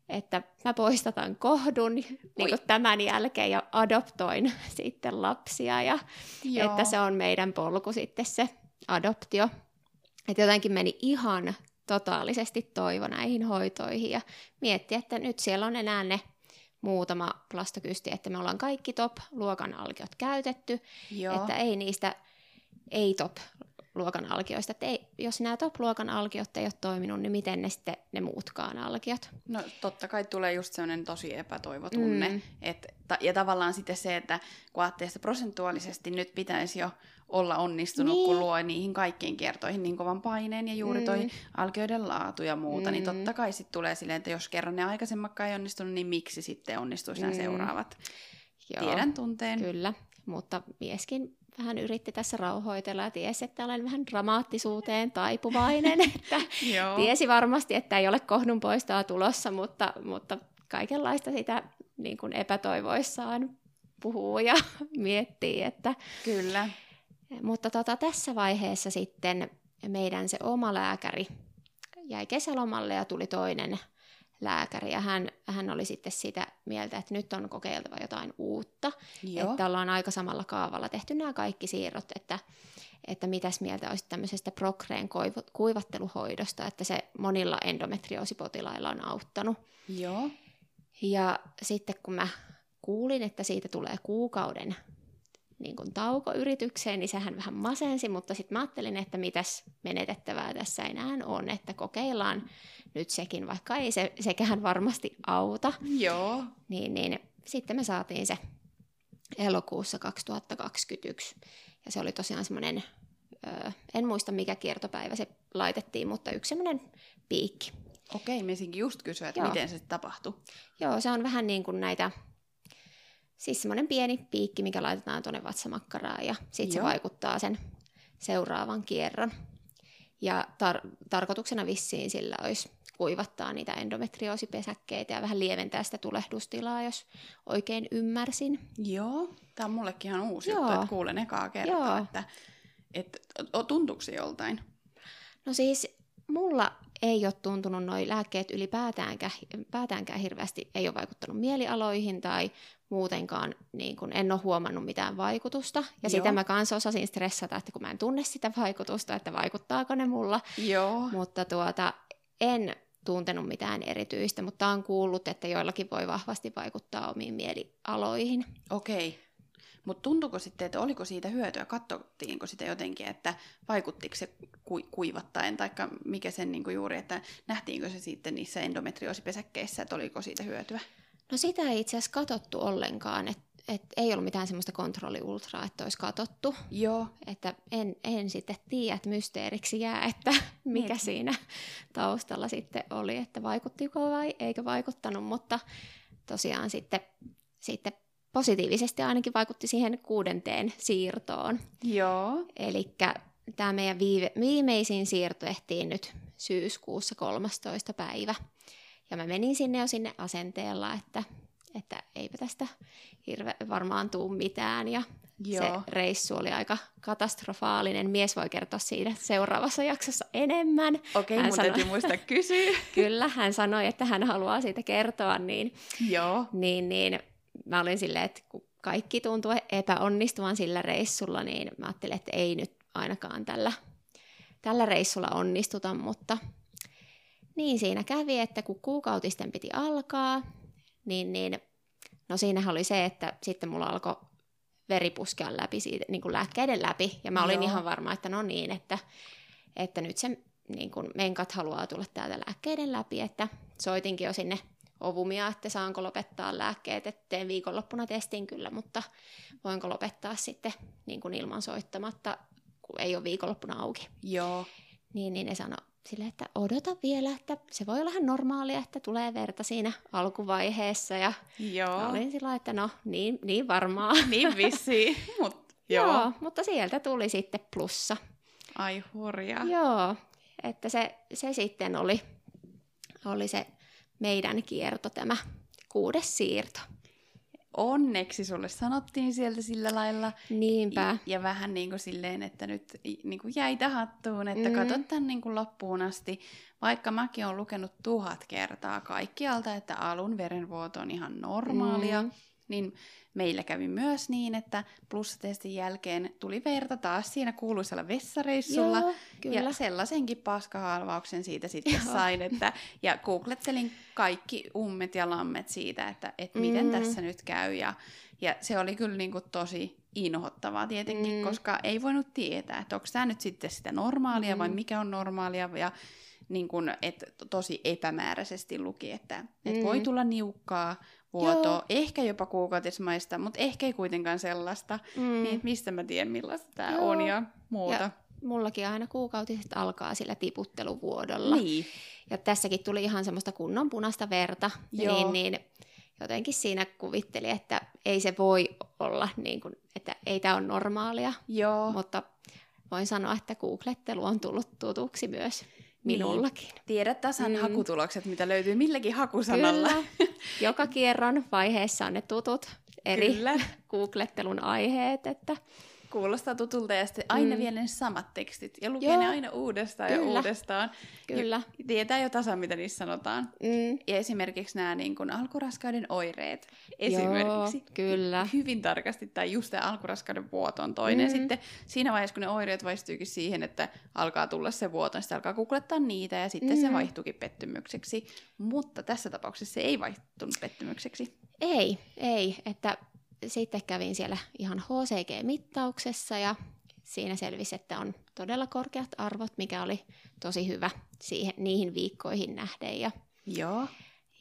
että mä poistatan kohdun niin tämän jälkeen ja adoptoin sitten lapsia, ja Joo. että se on meidän polku sitten se adoptio. Että jotenkin meni ihan totaalisesti toivo näihin hoitoihin, ja mietti, että nyt siellä on enää ne muutama plastokysti, että me ollaan kaikki top-luokan alkiot käytetty, Joo. että ei niistä ei top luokan alkioista, että ei, jos nämä top-luokan alkiot ei ole toiminut, niin miten ne sitten ne muutkaan alkiot? No totta kai tulee just sellainen tosi epätoivotunne, mm. et, ta- ja tavallaan sitten se, että kun ajattelee sitä prosentuaalisesti, nyt pitäisi jo olla onnistunut, niin. kun luo niihin kaikkiin kiertoihin niin kovan paineen, ja juuri toi mm. alkioiden laatu ja muuta, mm. niin totta kai sitten tulee silleen, että jos kerran ne aikaisemmatkaan ei onnistunut, niin miksi sitten onnistuisi mm. nämä seuraavat? Joo, tiedän tunteen. Kyllä, mutta mieskin vähän yritti tässä rauhoitella ja tiesi, että olen vähän dramaattisuuteen taipuvainen. Että tiesi varmasti, että ei ole kohdunpoistoa tulossa, mutta, mutta kaikenlaista sitä niin kuin epätoivoissaan puhuu ja miettii. Että... Kyllä. Mutta tota, tässä vaiheessa sitten meidän se oma lääkäri jäi kesälomalle ja tuli toinen lääkäri. Ja hän, hän oli sitten sitä mieltä, että nyt on kokeiltava jotain uutta. Joo. Että ollaan aika samalla kaavalla tehty nämä kaikki siirrot, että, että mitäs mieltä olisi tämmöisestä prokreen kuivatteluhoidosta, että se monilla endometrioosipotilailla on auttanut. Joo. Ja sitten kun mä kuulin, että siitä tulee kuukauden niin kuin taukoyritykseen, niin sehän vähän masensi, mutta sitten mä ajattelin, että mitäs menetettävää tässä enää on, että kokeillaan nyt sekin, vaikka ei se, sekään varmasti auta. Joo. Niin, niin sitten me saatiin se elokuussa kaksituhattakaksikymmentäyksi, ja se oli tosiaan semmoinen, öö, en muista mikä kiertopäivä se laitettiin, mutta yksi semmoinen piikki. Okei, miesinkin just kysyä, että Joo. miten se tapahtui. Joo, se on vähän niin kuin näitä... Siis semmoinen pieni piikki, mikä laitetaan tuonne vatsamakkaraan ja sitten se vaikuttaa sen seuraavan kierron. Ja tar- tarkoituksena vissiin sillä olisi kuivattaa niitä endometrioosipesäkkeitä ja vähän lieventää sitä tulehdustilaa, jos oikein ymmärsin. Joo, tämä on mullekin ihan uusi Joo. juttu, että kuulen ekaa kertaa, Joo. että, että tuntuuko se joltain? No siis mulla ei ole tuntunut noi lääkkeet ylipäätäänkään päätäänkään hirveästi, ei ole vaikuttanut mielialoihin tai muutenkaan niin kun en ole huomannut mitään vaikutusta. Ja Joo. sitä mä kanssa osasin stressata, että kun mä en tunne sitä vaikutusta, että vaikuttaako ne mulla. Joo. Mutta tuota, en tuntenut mitään erityistä, mutta on kuullut, että joillakin voi vahvasti vaikuttaa omiin mielialoihin. Okei. Mutta tuntuuko sitten, että oliko siitä hyötyä, katsottiinko sitä jotenkin, että vaikuttiko se ku- kuivattaen, tai mikä sen niinku juuri, että nähtiinkö se sitten niissä endometrioosipesäkkeissä, että oliko siitä hyötyä? No sitä ei itse asiassa katsottu ollenkaan, että et ei ollut mitään semmoista kontrolliultraa, että olisi katsottu. Joo. Että en, en sitten tiedä, että mysteeriksi jää, että mikä Mietin. siinä taustalla sitten oli, että vaikuttiko vai eikö vaikuttanut, mutta tosiaan sitten... sitten positiivisesti ainakin vaikutti siihen kuudenteen siirtoon. Joo. Elikkä tämä meidän viime, viimeisin siirto tehtiin nyt syyskuussa kolmastoista päivä. Ja mä menin sinne jo sinne asenteella, että, että eipä tästä hirve, varmaan tuu mitään. Ja Joo. se reissu oli aika katastrofaalinen. Mies voi kertoa siitä seuraavassa jaksossa enemmän. Okei, mun sanoi, täytyy muistaa kysyä. Kyllä, hän sanoi, että hän haluaa siitä kertoa. Niin, Joo. Niin, niin, mä olin silleen, että kun kaikki tuntui epäonnistuvan sillä reissulla, niin mä ajattelin, että ei nyt ainakaan tällä, tällä reissulla onnistuta, mutta niin siinä kävi, että kun kuukautisten piti alkaa, niin, niin no siinähän oli se, että sitten mulla alkoi veri puskea läpi siitä, niin kuin lääkkeiden läpi, ja mä olin Joo. ihan varma, että no niin, että, että nyt se niin kuin menkat haluaa tulla täältä lääkkeiden läpi, että soitinkin jo sinne Ovumia, että saanko lopettaa lääkkeet, että teen viikonloppuna testin kyllä, mutta voinko lopettaa sitten niin kuin ilman soittamatta, kun ei ole viikonloppuna auki. Joo. Niin, niin ne sanoi silleen, että odota vielä, että se voi olla ihan normaalia, että tulee verta siinä alkuvaiheessa. Ja joo. Mä olin sillä, että no niin, niin varmaan. Niin vissiin, mutta joo. joo. Mutta sieltä tuli sitten plussa. Ai hurjaa. Joo, että se, se sitten oli, oli se... meidän kierto, tämä kuudes siirto. Onneksi sulle sanottiin sieltä sillä lailla. Niinpä. Ja vähän niin kuin silleen, että nyt niin kuin jäitä hattuun, että mm. katot tämän niin kuin loppuun asti. Vaikka mäkin olen lukenut tuhat kertaa kaikkialta, että alun verenvuoto on ihan normaalia, mm. niin meillä kävi myös niin, että plussatestin jälkeen tuli verta taas siinä kuuluisella vessareissulla. Joo, kyllä. Ja sellaisenkin paskahalvauksen siitä sitten Joo. sain. Että, ja googlettelin kaikki ummet ja lammet siitä, että et miten mm. tässä nyt käy. Ja, ja se oli kyllä niin kuin tosi inhottavaa tietenkin, mm. koska ei voinut tietää, että onko tämä nyt sitten sitä normaalia mm. vai mikä on normaalia. Ja niin kuin, että tosi epämääräisesti luki, että et mm. voi tulla niukkaa vuoto, Joo. ehkä jopa kuukautismaista, mutta ehkä ei kuitenkaan sellaista, mm. niin mistä mä tiedän millaista tää Joo. on ja muuta. Ja mullakin aina kuukautiset alkaa sillä tiputteluvuodolla. Niin. Ja tässäkin tuli ihan semmoista kunnon punaista verta, niin, niin jotenkin siinä kuvitteli, että ei se voi olla, niin kuin, että ei tämä ole normaalia, joo, mutta voin sanoa, että googlettelu on tullut tutuksi myös minullakin. Niin. Tiedät tasan mm. hakutulokset, mitä löytyy milläkin hakusanalla. Kyllä. Joka kierron vaiheessa on ne tutut eri kyllä googlettelun aiheet. Että kuulostaa tutulta ja sitten aina mm. vielä ne samat tekstit ja lukee joo ne aina uudestaan kyllä ja uudestaan. Kyllä. Ja tietää jo tasan, mitä niissä sanotaan. Mm. Ja esimerkiksi nämä niin kuin alkuraskauden oireet esimerkiksi. Joo, kyllä. Hyvin tarkasti tai just tämä alkuraskauden vuoto on toinen. Mm. Sitten siinä vaiheessa, kun ne oireet vaihtuukin siihen, että alkaa tulla se vuoto, niin sitten alkaa googlettaa niitä ja sitten mm. se vaihtuukin pettymykseksi. Mutta tässä tapauksessa se ei vaihtunut pettymykseksi. Ei, ei, että sitten kävin siellä ihan H C G-mittauksessa ja siinä selvisi, että on todella korkeat arvot, mikä oli tosi hyvä siihen, niihin viikkoihin nähden. Ja, joo.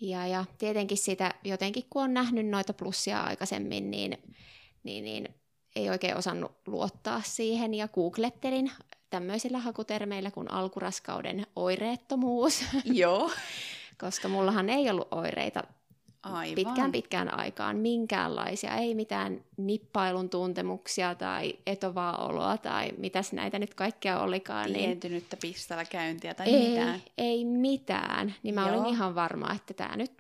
Ja, ja tietenkin sitä jotenkin, kun on nähnyt noita plussia aikaisemmin, niin, niin, niin ei oikein osannut luottaa siihen ja googlettelin tämmöisillä hakutermeillä kuin alkuraskauden oireettomuus, joo, koska mullahan ei ollut oireita. Aivan. Pitkään pitkään aikaan minkäänlaisia, ei mitään nippailun tuntemuksia tai etovaa oloa tai mitäs näitä nyt kaikkea olikaan. Tientynyttä niin pistalla käyntiä tai ei, mitään. Ei mitään, niin mä joo olin ihan varma, että tää nyt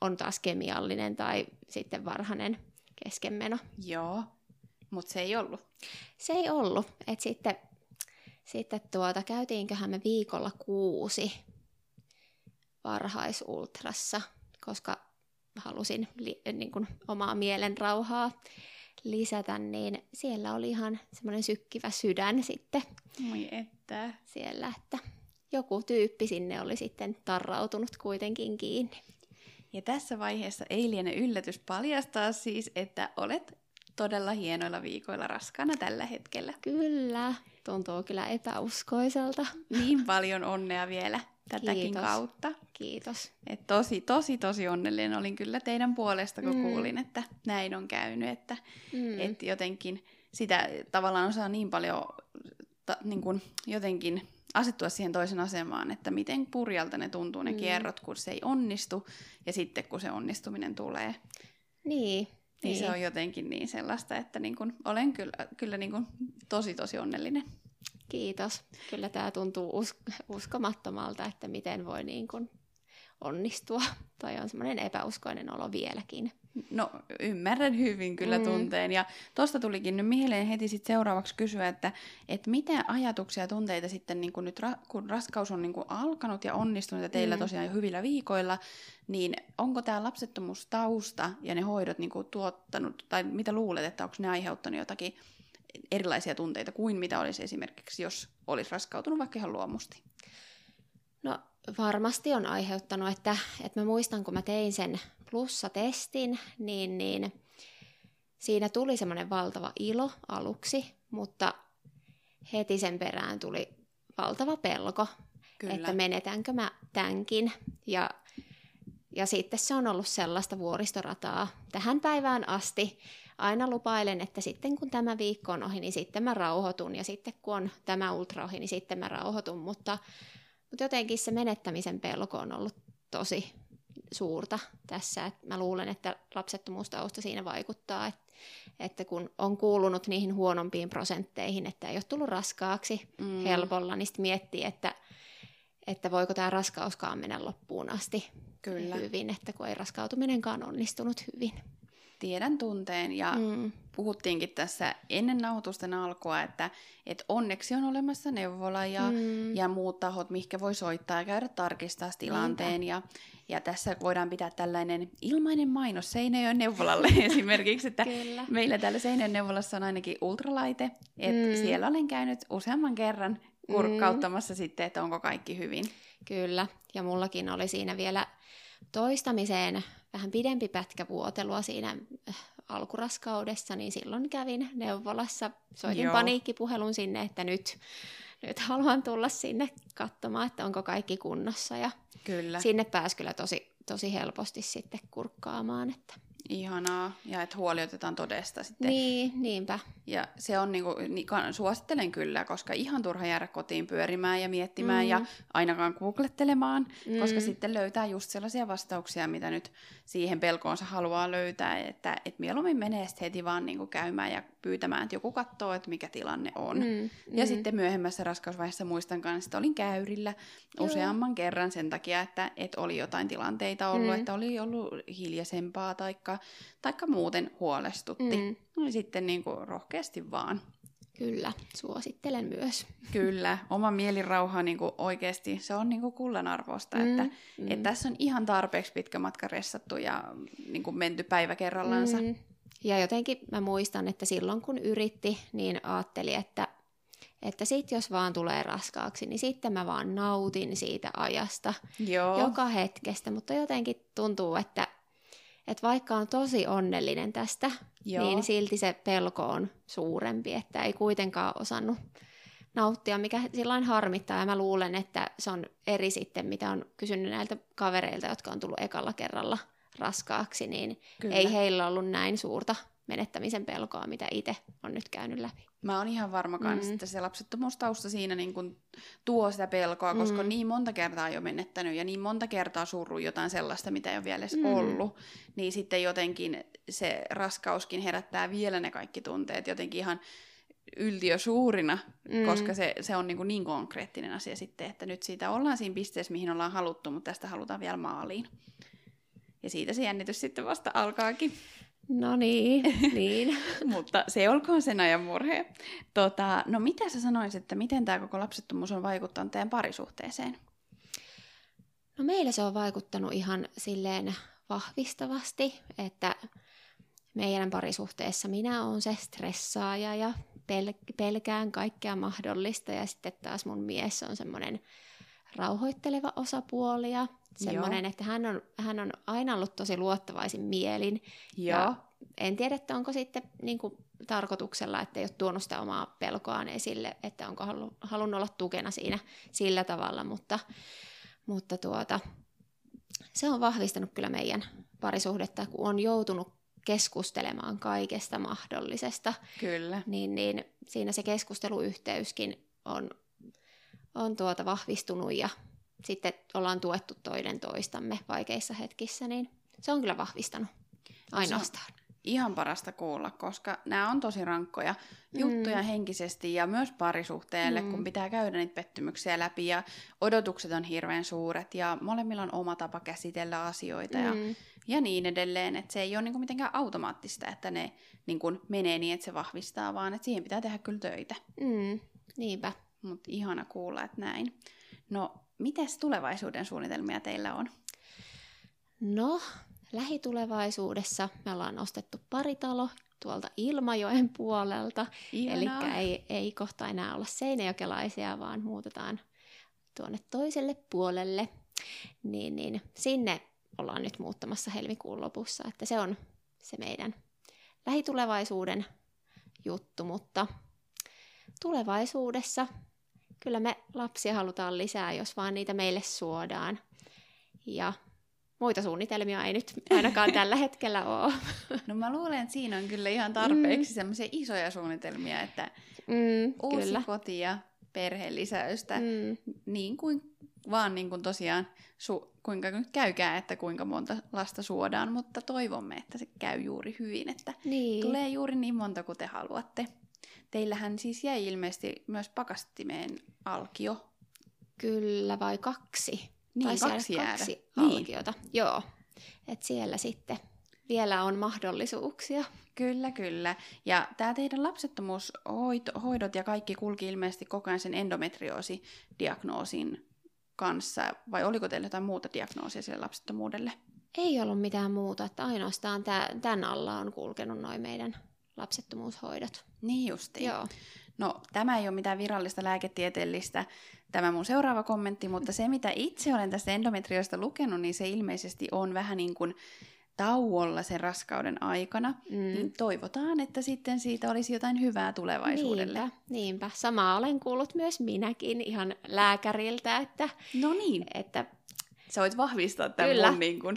on taas kemiallinen tai sitten varhainen keskenmeno. Joo, mutta se ei ollut. Se ei ollut, että sitten, sitten tuota, käytiinköhän me viikolla kuusi varhaisultrassa, koska halusin li, niin kuin, omaa mielenrauhaa lisätä, niin siellä oli ihan semmoinen sykkivä sydän sitten. Moi että. Siellä, että joku tyyppi sinne oli sitten tarrautunut kuitenkin kiinni. Ja tässä vaiheessa ei liene yllätys paljastaa siis, että olet todella hienoilla viikoilla raskaana tällä hetkellä. Kyllä, tuntuu kyllä epäuskoiselta. Niin paljon onnea vielä tätäkin kiitos kautta. Kiitos. Et tosi, tosi, tosi onnellinen olin kyllä teidän puolesta, kun mm. kuulin, että näin on käynyt. Että mm. et jotenkin sitä tavallaan osaa niin paljon ta, niin kun jotenkin asettua siihen toisen asemaan, että miten purjalta ne tuntuu ne mm. kierrot, kun se ei onnistu ja sitten kun se onnistuminen tulee. Niin. Niin, niin se on jotenkin niin sellaista, että niin kun olen kyllä, kyllä niin kun tosi, tosi onnellinen. Kiitos. Kyllä tämä tuntuu usk- uskomattomalta, että miten voi niin kuin onnistua. Toi on semmoinen epäuskoinen olo vieläkin. No ymmärrän hyvin kyllä mm. tunteen. Ja tuosta tulikin nyt mieleen heti sit seuraavaksi kysyä, että et mitä ajatuksia ja tunteita sitten niin kun nyt ra- kun raskaus on niin kun alkanut ja onnistunut ja teillä mm. tosiaan jo hyvillä viikoilla, niin onko tämä lapsettomuustausta ja ne hoidot niin kun tuottanut, tai mitä luulet, että onko ne aiheuttanut jotakin erilaisia tunteita kuin mitä olisi esimerkiksi, jos olisi raskautunut vaikka ihan luomusti? No varmasti on aiheuttanut, että, että mä muistan, kun mä tein sen plussatestin, niin, niin siinä tuli semmoinen valtava ilo aluksi, mutta heti sen perään tuli valtava pelko, kyllä, että menetänkö mä tämänkin. Ja, ja sitten se on ollut sellaista vuoristorataa tähän päivään asti. Aina lupailen, että sitten kun tämä viikko on ohi, niin sitten mä rauhoitun, ja sitten kun on tämä ultra ohi, niin sitten mä rauhoitun, mutta, mutta jotenkin se menettämisen pelko on ollut tosi suurta tässä. Et mä luulen, että lapsettomuustausta siinä vaikuttaa, et, että kun on kuulunut niihin huonompiin prosentteihin, että ei ole tullut raskaaksi mm. helpolla, niin sitten miettii, että, että voiko tämä raskauskaan mennä loppuun asti kyllä hyvin, että kun ei raskautuminenkaan onnistunut hyvin. Tiedän tunteen ja mm. puhuttiinkin tässä ennen nauhoitusten alkua, että et onneksi on olemassa neuvola ja, mm. ja muut tahot, mihinkä voi soittaa ja käydä tarkistaa tilanteen. Ja, ja tässä voidaan pitää tällainen ilmainen mainos Seinäjoen neuvolalle esimerkiksi, että kyllä meillä täällä Seinäjoen neuvolassa on ainakin ultralaite, että mm. siellä olen käynyt useamman kerran kurkkauttamassa mm. sitten, että onko kaikki hyvin. Kyllä, ja mullakin oli siinä vielä toistamiseen vähän pidempi pätkä vuotelua siinä alkuraskaudessa, niin silloin kävin neuvolassa, soitin joo paniikkipuhelun sinne, että nyt, nyt haluan tulla sinne katsomaan, että onko kaikki kunnossa. Ja kyllä sinne pääsi kyllä tosi, tosi helposti sitten kurkkaamaan. Että Ihanaa, ja että huoli otetaan todesta sitten. Niin, niinpä. Ja se on, niin kuin, niin, suosittelen kyllä, koska ihan turha jäädä kotiin pyörimään ja miettimään mm. ja ainakaan googlettelemaan, mm. koska sitten löytää just sellaisia vastauksia, mitä nyt siihen pelkoonsa haluaa löytää, että et mieluummin menee heti vaan niin kuin käymään ja pyytämään, että joku katsoo, että mikä tilanne on. Mm. Ja mm. sitten myöhemmässä raskausvaiheessa muistan kanssa, että olin käyrillä useamman mm. kerran sen takia, että et oli jotain tilanteita ollut, mm. että oli ollut hiljaisempaa taikka, taikka muuten huolestutti. Mm. No, sitten niin kuin rohkeasti vaan. Kyllä, suosittelen myös. Kyllä, oma mielirauha niin kuin oikeasti, se on niin kuin kullanarvoista, mm, että, mm. että tässä on ihan tarpeeksi pitkä matka ressattu ja niin kuin menty päivä kerrallansa. Mm. Ja jotenkin mä muistan, että silloin kun yritti, niin ajattelin, että, että sit jos vaan tulee raskaaksi, niin sitten mä vaan nautin siitä ajasta. Joo. Joka hetkestä, mutta jotenkin tuntuu, että, että vaikka on tosi onnellinen tästä, joo, niin silti se pelko on suurempi, että ei kuitenkaan osannut nauttia, mikä sillain harmittaa. Ja mä luulen, että se on eri sitten, mitä on kysynyt näiltä kavereilta, jotka on tullut ekalla kerralla raskaaksi, niin kyllä, ei heillä ollut näin suurta menettämisen pelkoa, mitä itse on nyt käynyt läpi. Mä oon ihan varma kanssa, mm-hmm. että se lapsettomuustausta siinä niin kun tuo sitä pelkoa, koska mm-hmm. niin monta kertaa jo menettänyt ja niin monta kertaa surru jotain sellaista, mitä ei ole vielä edes mm-hmm. ollut, niin sitten jotenkin se raskauskin herättää vielä ne kaikki tunteet jotenkin ihan yltiö suurina, mm. koska se, se on niin, kuin niin konkreettinen asia sitten, että nyt siitä ollaan siinä pisteessä, mihin ollaan haluttu, mutta tästä halutaan vielä maaliin. Ja siitä se jännitys sitten vasta alkaakin. No niin, niin. Mutta se olkoon sen ajan murhe. Tota, no mitä sä sanoisit, että miten tämä koko lapsettomuus on vaikuttanut teidän parisuhteeseen? No meillä se on vaikuttanut ihan silleen vahvistavasti, että meidän parisuhteessa minä olen se stressaaja ja pel- pelkään kaikkea mahdollista ja sitten taas mun mies on semmoinen rauhoitteleva osapuoli ja semmoinen, että hän on, hän on aina ollut tosi luottavaisin mielin. Joo. Ja en tiedä, että onko sitten niin kuin tarkoituksella, että ei ole tuonut sitä omaa pelkoaan esille, että onko halu, halunnut olla tukena siinä sillä tavalla, mutta, mutta tuota, se on vahvistanut kyllä meidän parisuhdetta, kun on joutunut keskustelemaan kaikesta mahdollisesta. Kyllä. Niin, niin siinä se keskusteluyhteyskin on, on tuota vahvistunut ja sitten ollaan tuettu toinen toistamme vaikeissa hetkissä, niin se on kyllä vahvistanut ainoastaan. Ihan parasta kuulla, koska nämä on tosi rankkoja juttuja mm. henkisesti ja myös parisuhteelle, mm. kun pitää käydä niitä pettymyksiä läpi ja odotukset on hirveän suuret ja molemmilla on oma tapa käsitellä asioita mm. ja, ja niin edelleen, että se ei ole niinku mitenkään automaattista, että ne niinku menee niin, että se vahvistaa, vaan että siihen pitää tehdä kyllä töitä. Mm. Niinpä. Mutta ihana kuulla, että näin. No, mitäs tulevaisuuden suunnitelmia teillä on? No, lähitulevaisuudessa me ollaan ostettu paritalo tuolta Ilmajoen puolelta. Eli ei, ei kohta enää olla seinäjokelaisia, vaan muutetaan tuonne toiselle puolelle. Niin, niin, sinne ollaan nyt muuttamassa helmikuun lopussa. Että se on se meidän lähitulevaisuuden juttu, mutta tulevaisuudessa kyllä me lapsia halutaan lisää, jos vaan niitä meille suodaan. Ja muita suunnitelmia ei nyt ainakaan tällä hetkellä ole. No mä luulen, että siinä on kyllä ihan tarpeeksi mm. semmoisia isoja suunnitelmia, että mm, uusi kyllä. koti ja perheellisäystä, mm. niin kuin vaan niin kuin tosiaan su- kuinka nyt käykää, että kuinka monta lasta suodaan, mutta toivomme, että se käy juuri hyvin, että niin. tulee juuri niin monta kuin te haluatte. Teillähän siis jäi ilmeisesti myös pakastimeen alkio. Kyllä, vai kaksi. Niin, tai kaksi jäädä. Kaksi alkiota, niin. Joo. Et siellä sitten vielä on mahdollisuuksia. Kyllä, kyllä. Ja tämä teidän lapsettomuushoidot ja kaikki kulki ilmeisesti koko ajan sen endometrioosidiagnoosin kanssa. Vai oliko teillä jotain muuta diagnoosia sille lapsettomuudelle? Ei ollut mitään muuta, että ainoastaan tämän alla on kulkenut noin meidän lapsettomuushoidot. Niin justiin. Joo. No, tämä ei ole mitään virallista lääketieteellistä, tämä mun seuraava kommentti, mutta se mitä itse olen tästä endometriosta lukenut, niin se ilmeisesti on vähän niin kuin tauolla sen raskauden aikana. Mm. Niin toivotaan, että sitten siitä olisi jotain hyvää tulevaisuudelle. Niinpä, niinpä. Samaa olen kuullut myös minäkin ihan lääkäriltä, että, no niin. että sä voit vahvistaa tämän kyllä, mun niin kun,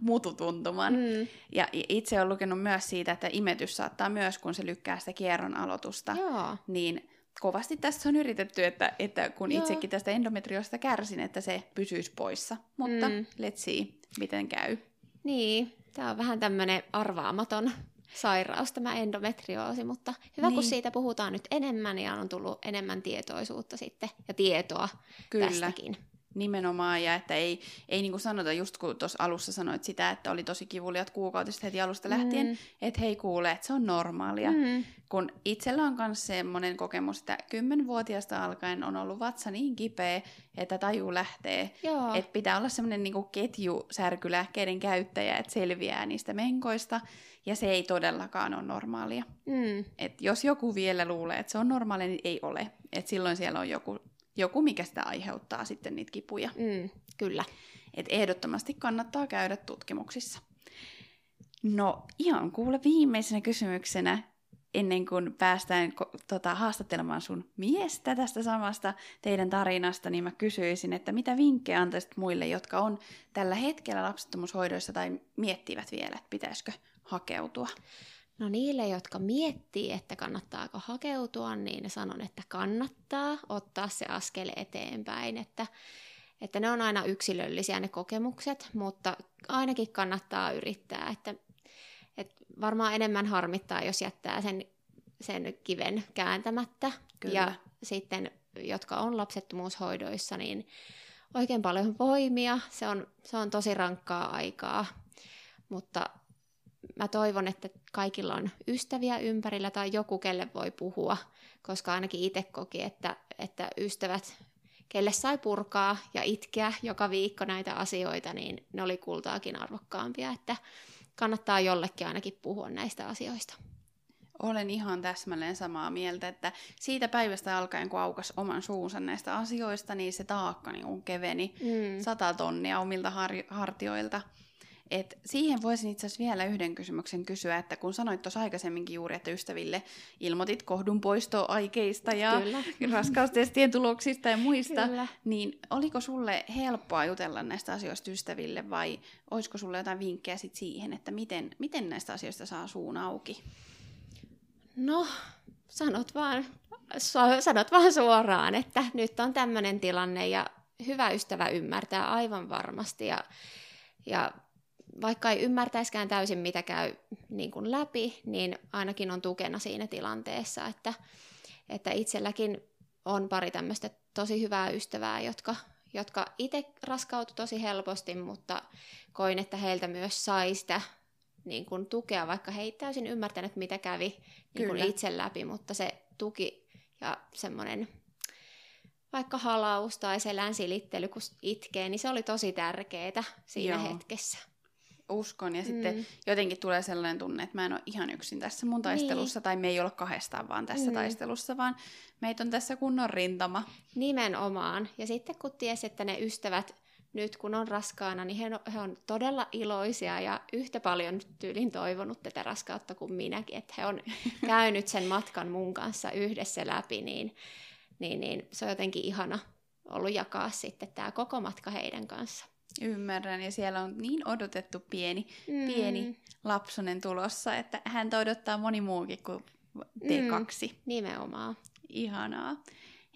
mututuntuman. Mm. Ja itse olen lukenut myös siitä, että imetys saattaa myös, kun se lykkää sitä kierron aloitusta, joo, niin kovasti tässä on yritetty, että, että kun joo, itsekin tästä endometriosta kärsin, että se pysyisi poissa. Mutta mm. let's see, miten käy. Niin, tämä on vähän tämmöinen arvaamaton sairaus tämä endometrioosi, mutta hyvä niin, kun siitä puhutaan nyt enemmän ja on tullut enemmän tietoisuutta sitten ja tietoa kyllä, tästäkin. Nimenomaan, ja että ei, ei niin kuin sanota, just kun tuossa alussa sanoit sitä, että oli tosi kivuliat kuukautiset heti alusta lähtien, mm. että hei kuule, että se on normaalia. Mm. Kun itsellä on myös semmoinen kokemus, että kymmenvuotiaasta alkaen on ollut vatsa niin kipeä, että taju lähtee. Joo. Että pitää olla semmoinen niin kuin ketjusärkylääkkeiden käyttäjä, että selviää niistä menkoista, ja se ei todellakaan ole normaalia. Mm. Että jos joku vielä luulee, että se on normaalia, niin ei ole. Että silloin siellä on joku... Joku, mikä sitä aiheuttaa sitten niitä kipuja. Mm, kyllä. Et ehdottomasti kannattaa käydä tutkimuksissa. No ihan kuule viimeisenä kysymyksenä, ennen kuin päästään tota, haastattelemaan sun miestä tästä samasta teidän tarinasta, niin mä kysyisin, että mitä vinkkejä antaisit muille, jotka on tällä hetkellä lapsettomuushoidoissa tai miettivät vielä, että pitäisikö hakeutua? No niille, jotka miettii, että kannattaako hakeutua, niin sanon, että kannattaa ottaa se askel eteenpäin. Että, että ne on aina yksilöllisiä ne kokemukset, mutta ainakin kannattaa yrittää. Että, että varmaan enemmän harmittaa, jos jättää sen, sen kiven kääntämättä. Kyllä. Ja sitten, jotka on lapsettomuushoidoissa, niin oikein paljon voimia. Se on, se on tosi rankkaa aikaa, mutta... Mä toivon, että kaikilla on ystäviä ympärillä tai joku, kelle voi puhua, koska ainakin itse koki, että, että ystävät, kelle sai purkaa ja itkeä joka viikko näitä asioita, niin ne oli kultaakin arvokkaampia, että kannattaa jollekin ainakin puhua näistä asioista. Olen ihan täsmälleen samaa mieltä, että siitä päivästä alkaen, kun aukas oman suunsa näistä asioista, niin se taakka niin keveni mm. sata tonnia omilta har- hartioilta. Et siihen voisin itse asiassa vielä yhden kysymyksen kysyä, että kun sanoit tuossa aikaisemminkin juuri, että ystäville ilmoitit kohdunpoistoaikeista ja kyllä, raskaustestien tuloksista ja muista, kyllä, niin oliko sulle helppoa jutella näistä asioista ystäville vai olisiko sulle jotain vinkkejä sit siihen, että miten, miten näistä asioista saa suun auki? No, sanot vaan, sanot vaan suoraan, että nyt on tämmöinen tilanne ja hyvä ystävä ymmärtää aivan varmasti ja... ja vaikka ei ymmärtäisikään täysin, mitä käy niin kuin läpi, niin ainakin on tukena siinä tilanteessa, että, että itselläkin on pari tämmöistä tosi hyvää ystävää, jotka, jotka itse raskautu tosi helposti, mutta koin, että heiltä myös sai sitä niin kuin tukea, vaikka he ei täysin ymmärtänyt, mitä kävi niin kuin itse läpi, mutta se tuki ja semmoinen vaikka halaus tai selän silittely, kun itkee, niin se oli tosi tärkeää siinä joo, hetkessä. Uskon ja mm. sitten jotenkin tulee sellainen tunne, että mä en ole ihan yksin tässä mun taistelussa niin, tai me ei olla kahdestaan vaan tässä mm. taistelussa, vaan meitä on tässä kunnon rintama. Nimenomaan. Ja sitten kun tiesi, että ne ystävät nyt kun on raskaana, niin he on, he on todella iloisia ja yhtä paljon tyylin toivonut tätä raskautta kuin minäkin, että he on käynyt sen matkan mun kanssa yhdessä läpi, niin, niin, niin se on jotenkin ihana ollut jakaa sitten tämä koko matka heidän kanssaan. Ymmärrän, ja siellä on niin odotettu pieni, mm. pieni lapsonen tulossa, että häntä odottaa moni muukin kuin T kaksi. Mm. Nimenomaan. Ihanaa.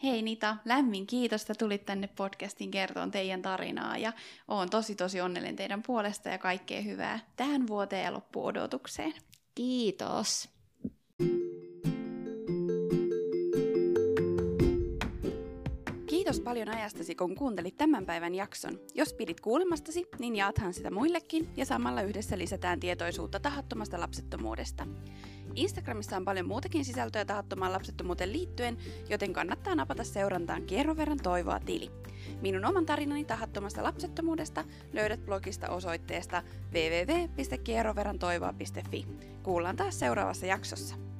Hei Nita, lämmin kiitos, että tulit tänne podcastin kertoon teidän tarinaa, ja oon tosi tosi onnellinen teidän puolesta ja kaikkea hyvää tähän vuoteen ja loppuodotukseen. Kiitos. Kiitos paljon ajastasi, kun kuuntelit tämän päivän jakson. Jos pidit kuulemastasi, niin jaathan sitä muillekin ja samalla yhdessä lisätään tietoisuutta tahattomasta lapsettomuudesta. Instagramissa on paljon muutakin sisältöä tahattomaan lapsettomuuteen liittyen, joten kannattaa napata seurantaan Kierroveran toivoa tili. Minun oman tarinani tahattomasta lapsettomuudesta löydät blogista osoitteesta double-u double-u double-u piste kierroveran toivoa piste fi. Kuullaan taas seuraavassa jaksossa.